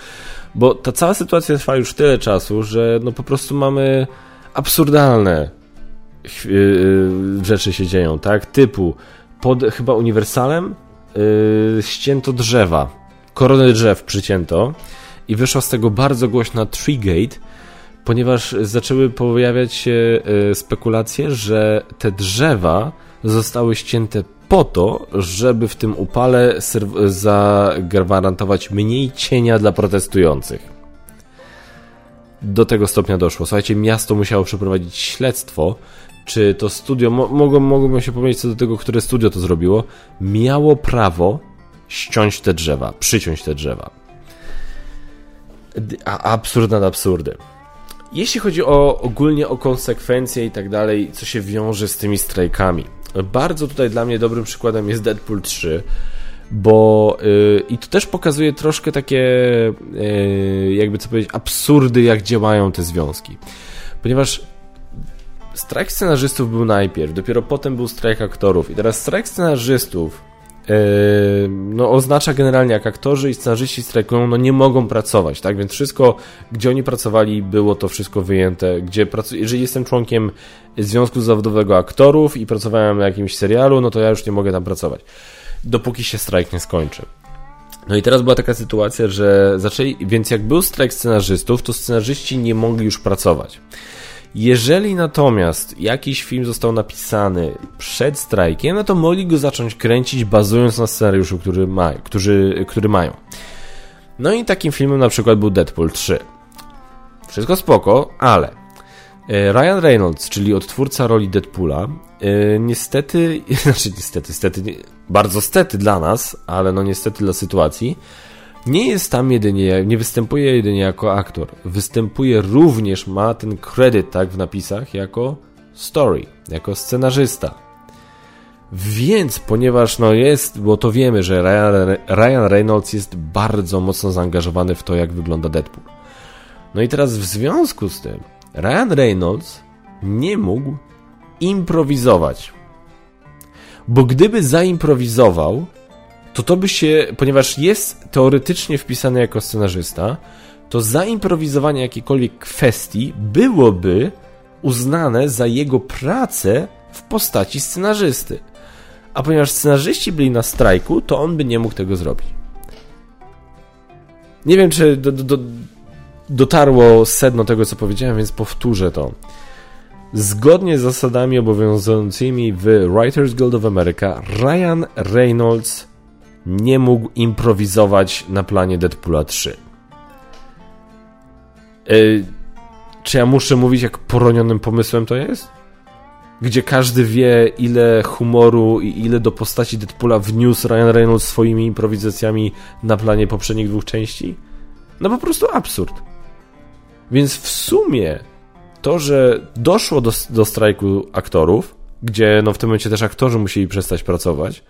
bo ta cała sytuacja trwa już tyle czasu, że no po prostu mamy absurdalne rzeczy się dzieją, tak? Typu pod chyba Uniwersalem ścięto drzewa, korony drzew przycięto i wyszła z tego bardzo głośna Treegate, ponieważ zaczęły pojawiać się spekulacje, że te drzewa zostały ścięte po to, żeby w tym upale zagwarantować mniej cienia dla protestujących. Do tego stopnia doszło. Słuchajcie, miasto musiało przeprowadzić śledztwo, czy to studio, mogą się pomylić co do tego, które studio to zrobiło, miało prawo ściąć te drzewa, przyciąć te drzewa. Absurd nad absurdy. Jeśli chodzi ogólnie o konsekwencje i tak dalej, co się wiąże z tymi strajkami. Bardzo tutaj dla mnie dobrym przykładem jest Deadpool 3, bo i to też pokazuje troszkę takie jakby co powiedzieć absurdy, jak działają te związki. Ponieważ strajk scenarzystów był najpierw, dopiero potem był strajk aktorów i teraz strajk scenarzystów no oznacza generalnie, jak aktorzy i scenarzyści strajkują, no nie mogą pracować, tak, więc wszystko, gdzie oni pracowali, było to wszystko wyjęte, gdzie jeżeli jestem członkiem Związku Zawodowego Aktorów i pracowałem na jakimś serialu, no to ja już nie mogę tam pracować, dopóki się strajk nie skończy. No i teraz była taka sytuacja, że więc jak był strajk scenarzystów, to scenarzyści nie mogli już pracować. Jeżeli natomiast jakiś film został napisany przed strajkiem, no to mogli go zacząć kręcić bazując na scenariuszu, który mają. No i takim filmem na przykład był Deadpool 3. Wszystko spoko, ale Ryan Reynolds, czyli odtwórca roli Deadpoola, bardzo stety dla nas, ale no niestety dla sytuacji, nie występuje jedynie jako aktor. Występuje również, ma ten kredyt, tak, w napisach, jako story, jako scenarzysta. Więc, ponieważ bo to wiemy, że Ryan Reynolds jest bardzo mocno zaangażowany w to, jak wygląda Deadpool. No i teraz w związku z tym Ryan Reynolds nie mógł improwizować. Bo gdyby zaimprowizował, to by się, ponieważ jest teoretycznie wpisany jako scenarzysta, to zaimprowizowanie jakiejkolwiek kwestii byłoby uznane za jego pracę w postaci scenarzysty. A ponieważ scenarzyści byli na strajku, to on by nie mógł tego zrobić. Nie wiem, czy dotarło sedno tego, co powiedziałem, więc powtórzę to. Zgodnie z zasadami obowiązującymi w Writers Guild of America, Ryan Reynolds nie mógł improwizować na planie Deadpoola 3. Czy ja muszę mówić, jak poronionym pomysłem to jest? Gdzie każdy wie, ile humoru i ile do postaci Deadpoola wniósł Ryan Reynolds swoimi improwizacjami na planie poprzednich dwóch części? No po prostu absurd. Więc w sumie to, że doszło do strajku aktorów, gdzie no w tym momencie też aktorzy musieli przestać pracować,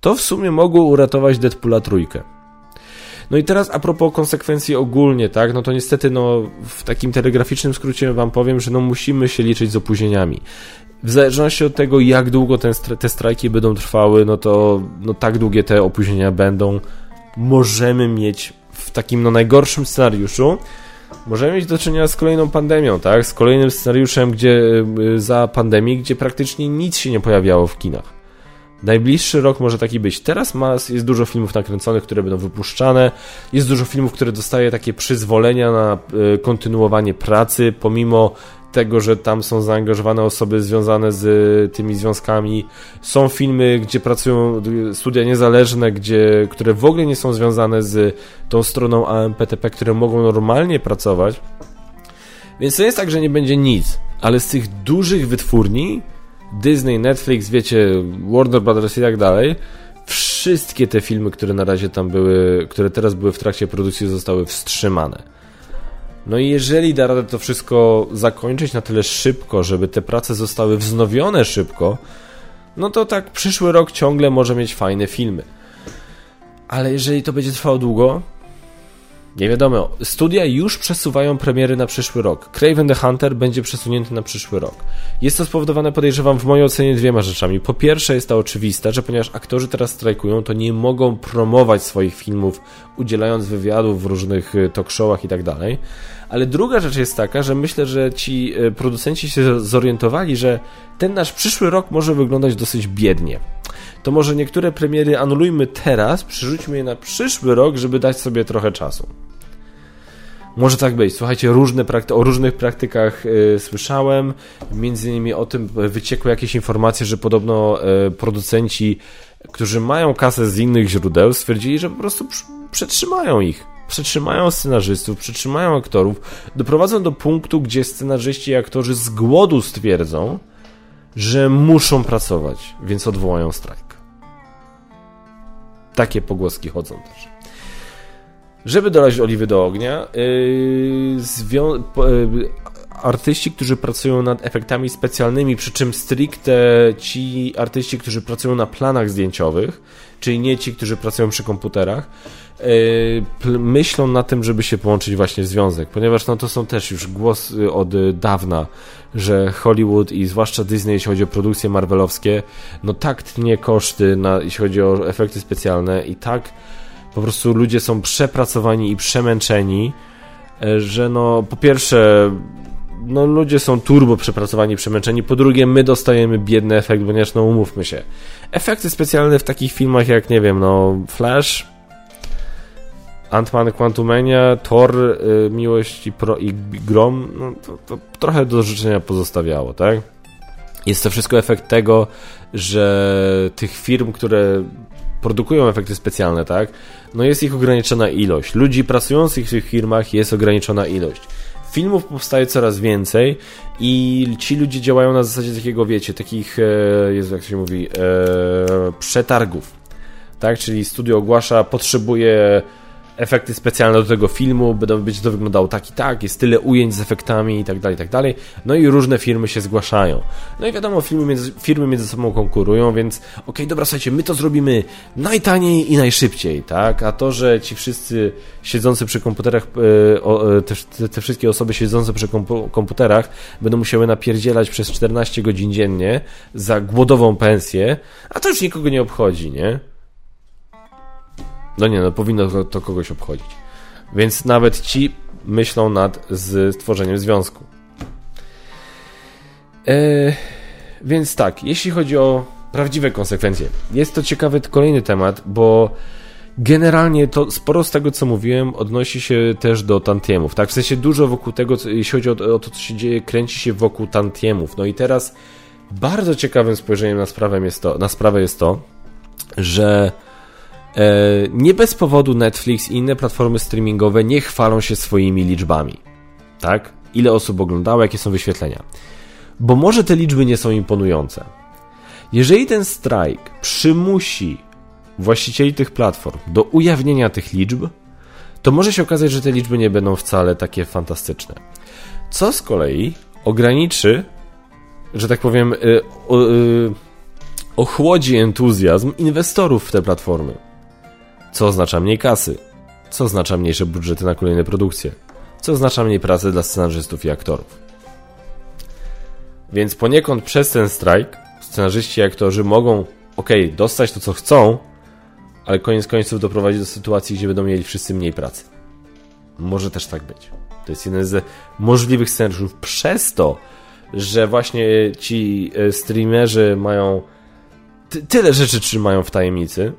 to w sumie mogło uratować Deadpoola trójkę. No i teraz a propos konsekwencji ogólnie, tak, no to niestety w takim telegraficznym skrócie wam powiem, że musimy się liczyć z opóźnieniami. W zależności od tego, jak długo te strajki będą trwały, no to tak długie te opóźnienia będą. Możemy mieć w takim najgorszym scenariuszu, możemy mieć do czynienia z kolejną pandemią, tak, z kolejnym scenariuszem, za pandemii, gdzie praktycznie nic się nie pojawiało w kinach. Najbliższy rok może taki być. Teraz jest dużo filmów nakręconych, które będą wypuszczane. Jest dużo filmów, które dostaje takie przyzwolenia na kontynuowanie pracy, pomimo tego, że tam są zaangażowane osoby związane z tymi związkami. Są filmy, gdzie pracują studia niezależne, które w ogóle nie są związane z tą stroną AMPTP, które mogą normalnie pracować. Więc to jest tak, że nie będzie nic. Ale z tych dużych wytwórni Disney, Netflix, wiecie, Warner Brothers i tak dalej, wszystkie te filmy, które na razie tam były, które teraz były w trakcie produkcji, zostały wstrzymane. No i jeżeli da radę to wszystko zakończyć na tyle szybko, żeby te prace zostały wznowione szybko, no to tak przyszły rok ciągle może mieć fajne filmy. Ale jeżeli to będzie trwało długo, Nie wiadomo. Studia już przesuwają premiery na przyszły rok. Kraven the Hunter będzie przesunięty na przyszły rok. Jest to spowodowane, podejrzewam, w mojej ocenie dwiema rzeczami. Po pierwsze jest to oczywiste, że ponieważ aktorzy teraz strajkują, to nie mogą promować swoich filmów, udzielając wywiadów w różnych talk showach i tak dalej. Ale druga rzecz jest taka, że myślę, że ci producenci się zorientowali, że ten nasz przyszły rok może wyglądać dosyć biednie. To może niektóre premiery anulujmy teraz, przerzućmy je na przyszły rok, żeby dać sobie trochę czasu. Może tak być. Słuchajcie, o różnych praktykach słyszałem. Między innymi o tym wyciekły jakieś informacje, że podobno producenci, którzy mają kasę z innych źródeł, stwierdzili, że po prostu przetrzymają ich. Przetrzymają scenarzystów, przetrzymają aktorów, doprowadzą do punktu, gdzie scenarzyści i aktorzy z głodu stwierdzą, że muszą pracować, więc odwołają strajk. Takie pogłoski chodzą też. Żeby dolać oliwy do ognia, artyści, którzy pracują nad efektami specjalnymi, przy czym stricte ci artyści, którzy pracują na planach zdjęciowych, czyli nie ci, którzy pracują przy komputerach, myślą na tym, żeby się połączyć właśnie w związek, ponieważ no to są też już głosy od dawna, że Hollywood i zwłaszcza Disney, jeśli chodzi o produkcje marvelowskie, no tak tnie koszty, jeśli chodzi o efekty specjalne i tak po prostu ludzie są przepracowani i przemęczeni, że no po pierwsze no ludzie są turbo przepracowani, przemęczeni, po drugie my dostajemy biedny efekt, ponieważ no umówmy się, efekty specjalne w takich filmach jak, nie wiem, no Flash, Ant-Man, Quantumania, Thor, Miłość i Grom, no to trochę do życzenia pozostawiało, tak? Jest to wszystko efekt tego, że tych firm, które produkują efekty specjalne, tak? No jest ich ograniczona ilość. Ludzi pracujących w tych firmach jest ograniczona ilość. Filmów powstaje coraz więcej i ci ludzie działają na zasadzie takiego, wiecie, takich, jak to się mówi, przetargów, tak? Czyli studio ogłasza, potrzebuje efekty specjalne do tego filmu, będzie to wyglądało tak i tak, jest tyle ujęć z efektami i tak dalej, i tak dalej. No i różne firmy się zgłaszają. No i wiadomo, firmy między sobą konkurują, więc okej, dobra, słuchajcie, my to zrobimy najtaniej i najszybciej, tak? A to, że ci wszyscy siedzący przy komputerach, te wszystkie osoby siedzące przy komputerach będą musiały napierdzielać przez 14 godzin dziennie za głodową pensję, a to już nikogo nie obchodzi, nie? No nie, no powinno to kogoś obchodzić. Więc nawet ci myślą nad stworzeniem związku. Więc tak, jeśli chodzi o prawdziwe konsekwencje, jest to ciekawy kolejny temat, bo generalnie to sporo z tego, co mówiłem, odnosi się też do tantiemów. Tak, w sensie dużo wokół tego, jeśli chodzi o to, co się dzieje, kręci się wokół tantiemów. No i teraz bardzo ciekawym spojrzeniem na sprawę jest to, że nie bez powodu Netflix i inne platformy streamingowe nie chwalą się swoimi liczbami, tak? Ile osób oglądało, jakie są wyświetlenia, bo może te liczby nie są imponujące. Jeżeli ten strajk przymusi właścicieli tych platform do ujawnienia tych liczb, to może się okazać, że te liczby nie będą wcale takie fantastyczne, co z kolei ograniczy, że tak powiem, ochłodzi entuzjazm inwestorów w te platformy, co oznacza mniej kasy, co oznacza mniejsze budżety na kolejne produkcje, co oznacza mniej pracy dla scenarzystów i aktorów. Więc poniekąd przez ten strajk scenarzyści i aktorzy mogą, dostać to, co chcą, ale koniec końców doprowadzi do sytuacji, gdzie będą mieli wszyscy mniej pracy. Może też tak być. To jest jeden z możliwych scenariuszów, przez to, że właśnie ci streamerzy mają tyle rzeczy trzymają w tajemnicy,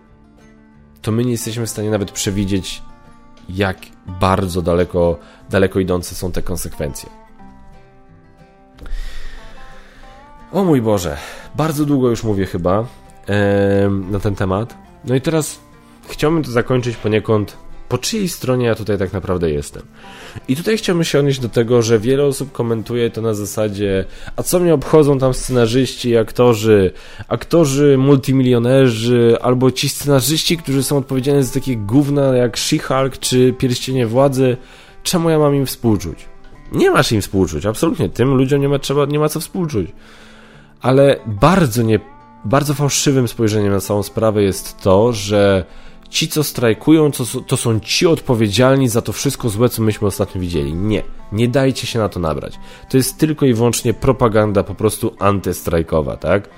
to my nie jesteśmy w stanie nawet przewidzieć, jak bardzo daleko idące są te konsekwencje. O mój Boże, bardzo długo już mówię chyba na ten temat. No i teraz chciałbym to zakończyć poniekąd, po czyjej stronie ja tutaj tak naprawdę jestem. I tutaj chciałbym się odnieść do tego, że wiele osób komentuje to na zasadzie, a co mnie obchodzą tam scenarzyści, aktorzy multimilionerzy, albo ci scenarzyści, którzy są odpowiedzialni za takie gówna jak She-Hulk czy Pierścienie Władzy, czemu ja mam im współczuć? Nie masz im współczuć, absolutnie, tym ludziom nie ma co współczuć. Ale bardzo fałszywym spojrzeniem na całą sprawę jest to, że ci, co strajkują, to są ci odpowiedzialni za to wszystko złe, co myśmy ostatnio widzieli. Nie. Nie dajcie się na to nabrać. To jest tylko i wyłącznie propaganda po prostu antystrajkowa, tak?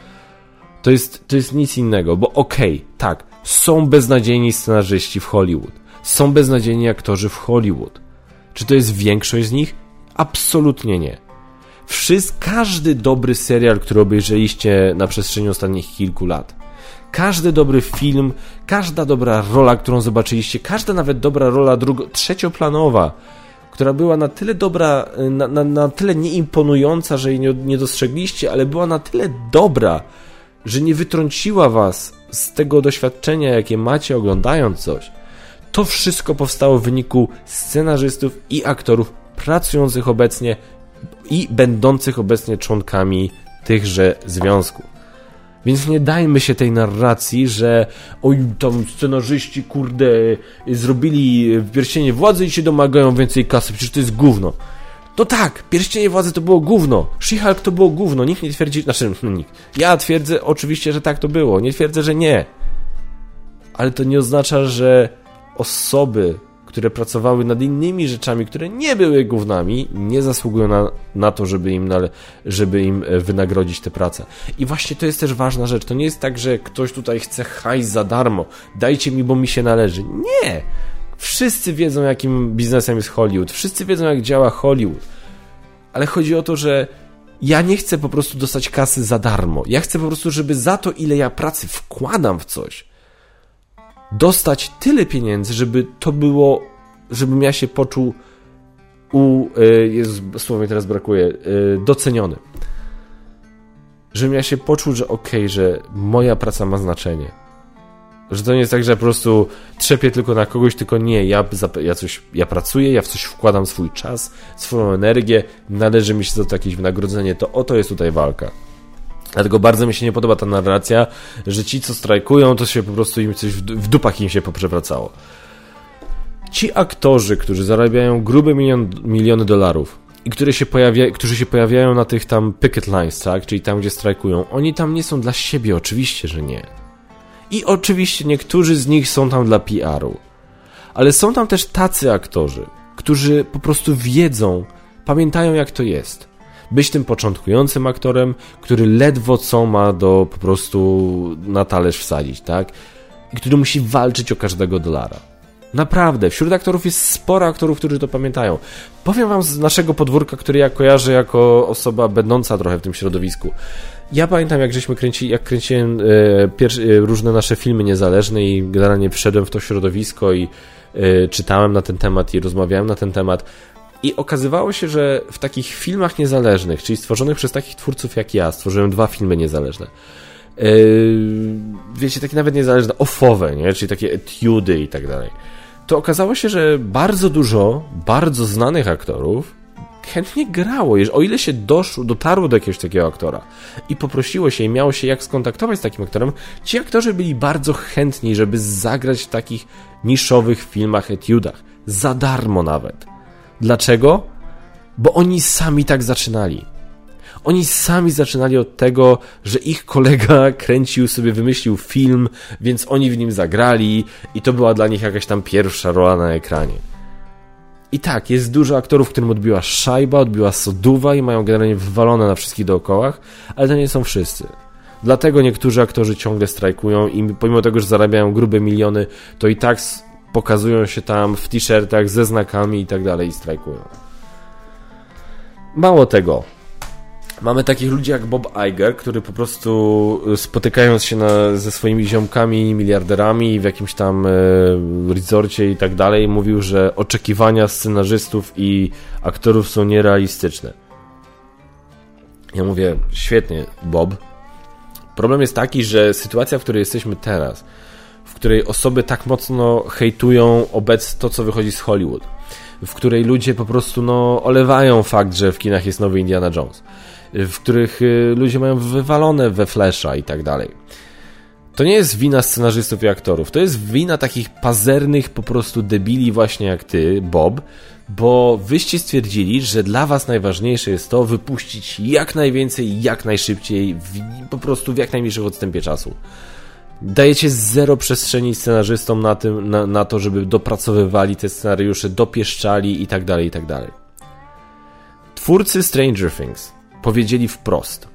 To jest nic innego, bo okej, tak, są beznadziejni scenarzyści w Hollywood. Są beznadziejni aktorzy w Hollywood. Czy to jest większość z nich? Absolutnie nie. Każdy dobry serial, który obejrzeliście na przestrzeni ostatnich kilku lat, każdy dobry film, każda dobra rola, którą zobaczyliście, każda nawet dobra rola trzecioplanowa, która była na tyle dobra, na tyle nieimponująca, że jej nie dostrzegliście, ale była na tyle dobra, że nie wytrąciła was z tego doświadczenia, jakie macie oglądając coś. To wszystko powstało w wyniku scenarzystów i aktorów pracujących obecnie i będących obecnie członkami tychże związków. Więc nie dajmy się tej narracji, że oj, tam scenarzyści, kurde, zrobili Pierścienie Władzy i się domagają więcej kasy, przecież to jest gówno. No tak, Pierścienie Władzy to było gówno, She-Hulk to było gówno, nikt nie twierdzi, nikt. Ja twierdzę oczywiście, że tak to było, nie twierdzę, że nie. Ale to nie oznacza, że osoby, które pracowały nad innymi rzeczami, które nie były gównami, nie zasługują na to, żeby im wynagrodzić tę pracę. I właśnie to jest też ważna rzecz. To nie jest tak, że ktoś tutaj chce hajs za darmo. Dajcie mi, bo mi się należy. Nie! Wszyscy wiedzą, jakim biznesem jest Hollywood. Wszyscy wiedzą, jak działa Hollywood. Ale chodzi o to, że ja nie chcę po prostu dostać kasy za darmo. Ja chcę po prostu, żeby za to, ile ja pracy wkładam w coś, dostać tyle pieniędzy, żeby to było, żebym ja się poczuł słowa mi teraz brakuje, doceniony. Żebym ja się poczuł, że okej, że moja praca ma znaczenie. Że to nie jest tak, że po prostu trzepię tylko na kogoś, tylko nie, ja pracuję, ja w coś wkładam swój czas, swoją energię, należy mi się za to jakieś wynagrodzenie, to o to jest tutaj walka. Dlatego bardzo mi się nie podoba ta narracja, że ci, co strajkują, to się po prostu im coś w dupach im się poprzewracało. Ci aktorzy, którzy zarabiają grube miliony dolarów i którzy się pojawiają na tych tam picket lines, tak, czyli tam, gdzie strajkują, oni tam nie są dla siebie, oczywiście, że nie. I oczywiście niektórzy z nich są tam dla PR-u. Ale są tam też tacy aktorzy, którzy po prostu wiedzą, pamiętają, jak to jest. Być tym początkującym aktorem, który ledwo co ma do po prostu na talerz wsadzić, tak? I który musi walczyć o każdego dolara. Naprawdę, wśród aktorów jest sporo aktorów, którzy to pamiętają. Powiem wam z naszego podwórka, który ja kojarzę jako osoba będąca trochę w tym środowisku. Ja pamiętam, jak kręciłem różne nasze filmy niezależne i generalnie wszedłem w to środowisko i czytałem na ten temat i rozmawiałem na ten temat. I okazywało się, że w takich filmach niezależnych, czyli stworzonych przez takich twórców jak ja, stworzyłem 2 filmy niezależne. Wiecie, takie nawet niezależne, offowe, nie? Czyli takie etiudy i tak dalej. To okazało się, że bardzo dużo, bardzo znanych aktorów chętnie grało, o ile się dotarło do jakiegoś takiego aktora i poprosiło się i miało się jak skontaktować z takim aktorem, ci aktorzy byli bardzo chętni, żeby zagrać w takich niszowych filmach, etiudach. Za darmo nawet. Dlaczego? Bo oni sami tak zaczynali. Oni sami zaczynali od tego, że ich kolega wymyślił film, więc oni w nim zagrali i to była dla nich jakaś tam pierwsza rola na ekranie. I tak, jest dużo aktorów, którym odbiła szajba, odbiła soduwa i mają generalnie wywalone na wszystkich dookołach, ale to nie są wszyscy. Dlatego niektórzy aktorzy ciągle strajkują i pomimo tego, że zarabiają grube miliony, to i tak pokazują się tam w t-shirtach ze znakami i tak dalej i strajkują. Mało tego, mamy takich ludzi jak Bob Iger, który po prostu spotykając się ze swoimi ziomkami miliarderami w jakimś tam resorcie i tak dalej, mówił, że oczekiwania scenarzystów i aktorów są nierealistyczne. Ja mówię, świetnie, Bob. Problem jest taki, że sytuacja, w której jesteśmy teraz, w której osoby tak mocno hejtują to, co wychodzi z Hollywood, w której ludzie po prostu olewają fakt, że w kinach jest nowy Indiana Jones, w których ludzie mają wywalone we Flasha i tak dalej. To nie jest wina scenarzystów i aktorów, to jest wina takich pazernych po prostu debili właśnie jak ty, Bob, bo wyście stwierdzili, że dla was najważniejsze jest to wypuścić jak najwięcej, jak najszybciej, po prostu w jak najmniejszych odstępie czasu. Dajecie zero przestrzeni scenarzystom na to, żeby dopracowywali te scenariusze, dopieszczali i tak dalej, i tak dalej. Twórcy Stranger Things powiedzieli wprost,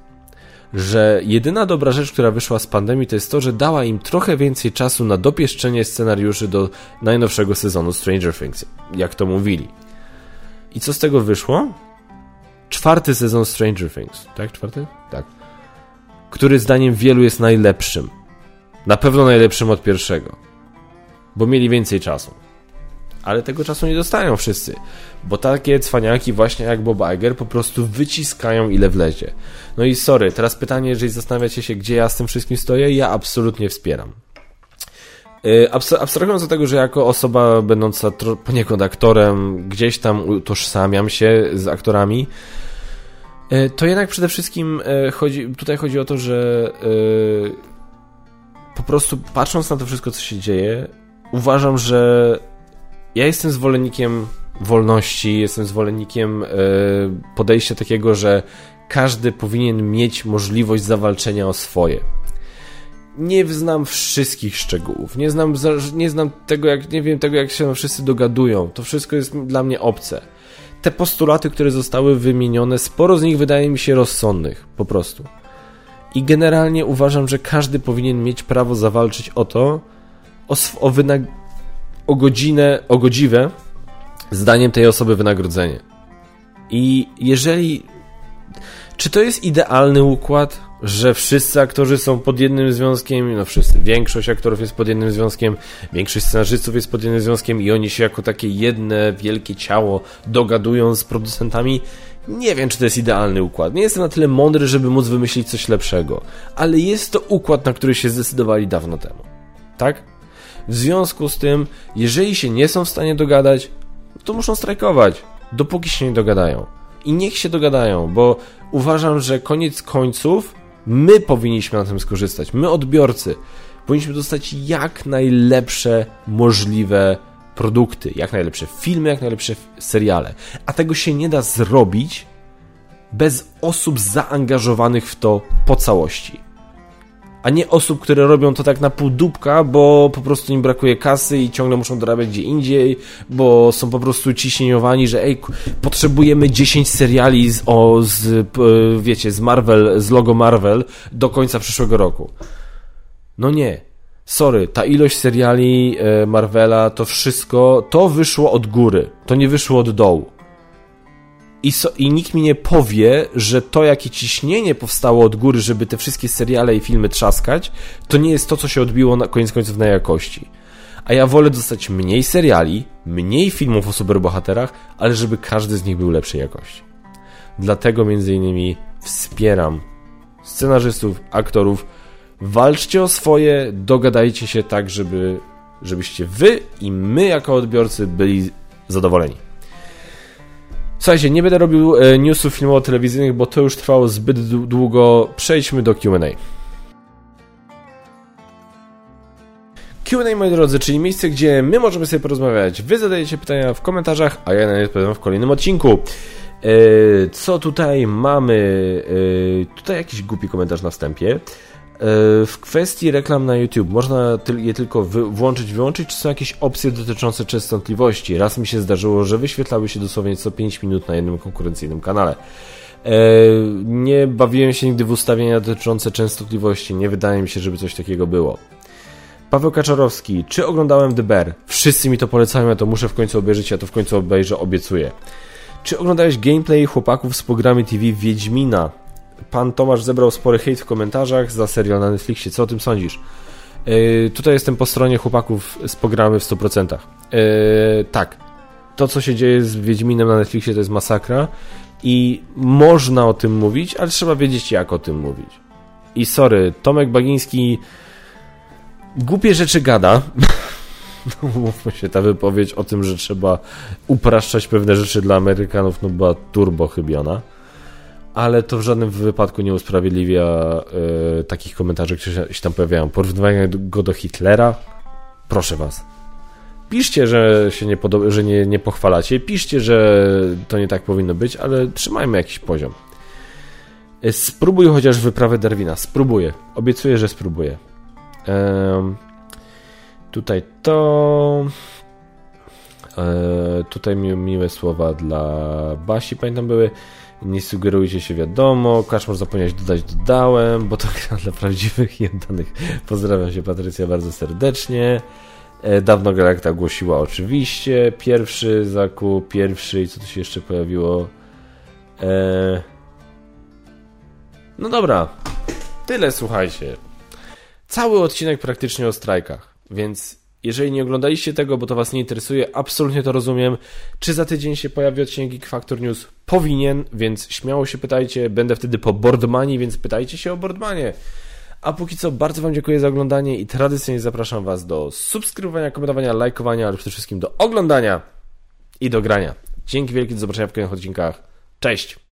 że jedyna dobra rzecz, która wyszła z pandemii, to jest to, że dała im trochę więcej czasu na dopieszczenie scenariuszy do najnowszego sezonu Stranger Things, jak to mówili. I co z tego wyszło? 4. sezon Stranger Things. Tak? 4? Tak. Który zdaniem wielu jest najlepszym. Na pewno najlepszym od pierwszego. Bo mieli więcej czasu. Ale tego czasu nie dostają wszyscy. Bo takie cwaniaki właśnie jak Bob Iger po prostu wyciskają ile wlezie. No i sorry, teraz pytanie, jeżeli zastanawiacie się, gdzie ja z tym wszystkim stoję, ja absolutnie wspieram. Abstrahując od tego, że jako osoba będąca poniekąd aktorem, gdzieś tam utożsamiam się z aktorami, to jednak przede wszystkim chodzi o to, że po prostu patrząc na to wszystko, co się dzieje, uważam, że ja jestem zwolennikiem wolności, jestem zwolennikiem podejścia takiego, że każdy powinien mieć możliwość zawalczenia o swoje. Nie znam wszystkich szczegółów, nie znam tego, jak nie wiem tego, jak się wszyscy dogadują. To wszystko jest dla mnie obce. Te postulaty, które zostały wymienione, sporo z nich wydaje mi się rozsądnych, po prostu. I generalnie uważam, że każdy powinien mieć prawo zawalczyć o to, o godziwe, zdaniem tej osoby, wynagrodzenie. I jeżeli... Czy to jest idealny układ, że wszyscy aktorzy są pod jednym związkiem? No wszyscy. Większość aktorów jest pod jednym związkiem, większość scenarzystów jest pod jednym związkiem i oni się jako takie jedne wielkie ciało dogadują z producentami. Nie wiem, czy to jest idealny układ. Nie jestem na tyle mądry, żeby móc wymyślić coś lepszego. Ale jest to układ, na który się zdecydowali dawno temu. Tak? W związku z tym, jeżeli się nie są w stanie dogadać, to muszą strajkować, dopóki się nie dogadają. I niech się dogadają, bo uważam, że koniec końców my powinniśmy na tym skorzystać. My, odbiorcy, powinniśmy dostać jak najlepsze możliwe produkty, jak najlepsze filmy, jak najlepsze seriale. A tego się nie da zrobić bez osób zaangażowanych w to po całości. A nie osób, które robią to tak na pół dupka, bo po prostu im brakuje kasy i ciągle muszą dorabiać gdzie indziej, bo są po prostu ciśnieniowani, że potrzebujemy 10 seriali z Marvel, z logo Marvel do końca przyszłego roku. No nie. Sorry, ta ilość seriali Marvela, to wszystko, to wyszło od góry. To nie wyszło od dołu. I nikt mi nie powie, że to, jakie ciśnienie powstało od góry, żeby te wszystkie seriale i filmy trzaskać, to nie jest to, co się odbiło na koniec końców na jakości. A ja wolę dostać mniej seriali, mniej filmów o superbohaterach, ale żeby każdy z nich był lepszej jakości. Dlatego między innymi wspieram scenarzystów, aktorów. Walczcie o swoje, dogadajcie się tak, żebyście wy i my jako odbiorcy byli zadowoleni. Słuchajcie, nie będę robił newsów filmowo-telewizyjnych, bo to już trwało zbyt długo. Przejdźmy do Q&A. Q&A, moi drodzy, czyli miejsce, gdzie my możemy sobie porozmawiać. Wy zadajecie pytania w komentarzach, a ja na nie odpowiadam w kolejnym odcinku. Co tutaj mamy? Tutaj jakiś głupi komentarz na wstępie. W kwestii reklam na YouTube można je tylko włączyć, wyłączyć, czy są jakieś opcje dotyczące częstotliwości? Raz mi się zdarzyło, że wyświetlały się dosłownie co 5 minut na jednym konkurencyjnym kanale. Nie bawiłem się nigdy w ustawienia dotyczące częstotliwości, nie wydaje mi się, żeby coś takiego było. Paweł Kaczarowski, czy oglądałem The Bear? Wszyscy mi to polecają, ja to muszę w końcu obejrzeć, ja to w końcu obejrzę, obiecuję. Czy oglądałeś gameplay chłopaków z Programy TV Wiedźmina? Pan Tomasz zebrał spory hejt w komentarzach za serial na Netflixie. Co o tym sądzisz? Tutaj jestem po stronie chłopaków z Programy w 100%. Tak. To, co się dzieje z Wiedźminem na Netflixie, to jest masakra i można o tym mówić, ale trzeba wiedzieć, jak o tym mówić. I sorry, Tomek Bagiński głupie rzeczy gada. No, mówmy się, ta wypowiedź o tym, że trzeba upraszczać pewne rzeczy dla Amerykanów, no była turbo chybiona. Ale to w żadnym wypadku nie usprawiedliwia takich komentarzy, które się tam pojawiają. Porównywanie go do Hitlera? Proszę was. Piszcie, że się nie podoba, że nie pochwalacie. Piszcie, że to nie tak powinno być, ale trzymajmy jakiś poziom. Spróbuj chociaż wyprawę Darwina. Spróbuję. Obiecuję, że spróbuję. Tutaj to... Tutaj miłe słowa dla Basi, pamiętam były. Nie sugerujcie się, wiadomo. Kaczmar zapomniałeś dodać, dodałem, bo to gra dla prawdziwych i oddanych. Pozdrawiam się, Patrycja, bardzo serdecznie. Dawno Galakta ogłosiła oczywiście. Pierwszy zakup, pierwszy i co tu się jeszcze pojawiło? No dobra. Tyle, słuchajcie. Cały odcinek praktycznie o strajkach, więc jeżeli nie oglądaliście tego, bo to was nie interesuje, absolutnie to rozumiem. Czy za tydzień się pojawi odcinek Geek Factor News? Powinien, więc śmiało się pytajcie. Będę wtedy po Boardmanii, więc pytajcie się o Boardmanie. A póki co bardzo wam dziękuję za oglądanie i tradycyjnie zapraszam was do subskrybowania, komentowania, lajkowania, ale przede wszystkim do oglądania i do grania. Dzięki wielkie, do zobaczenia w kolejnych odcinkach. Cześć!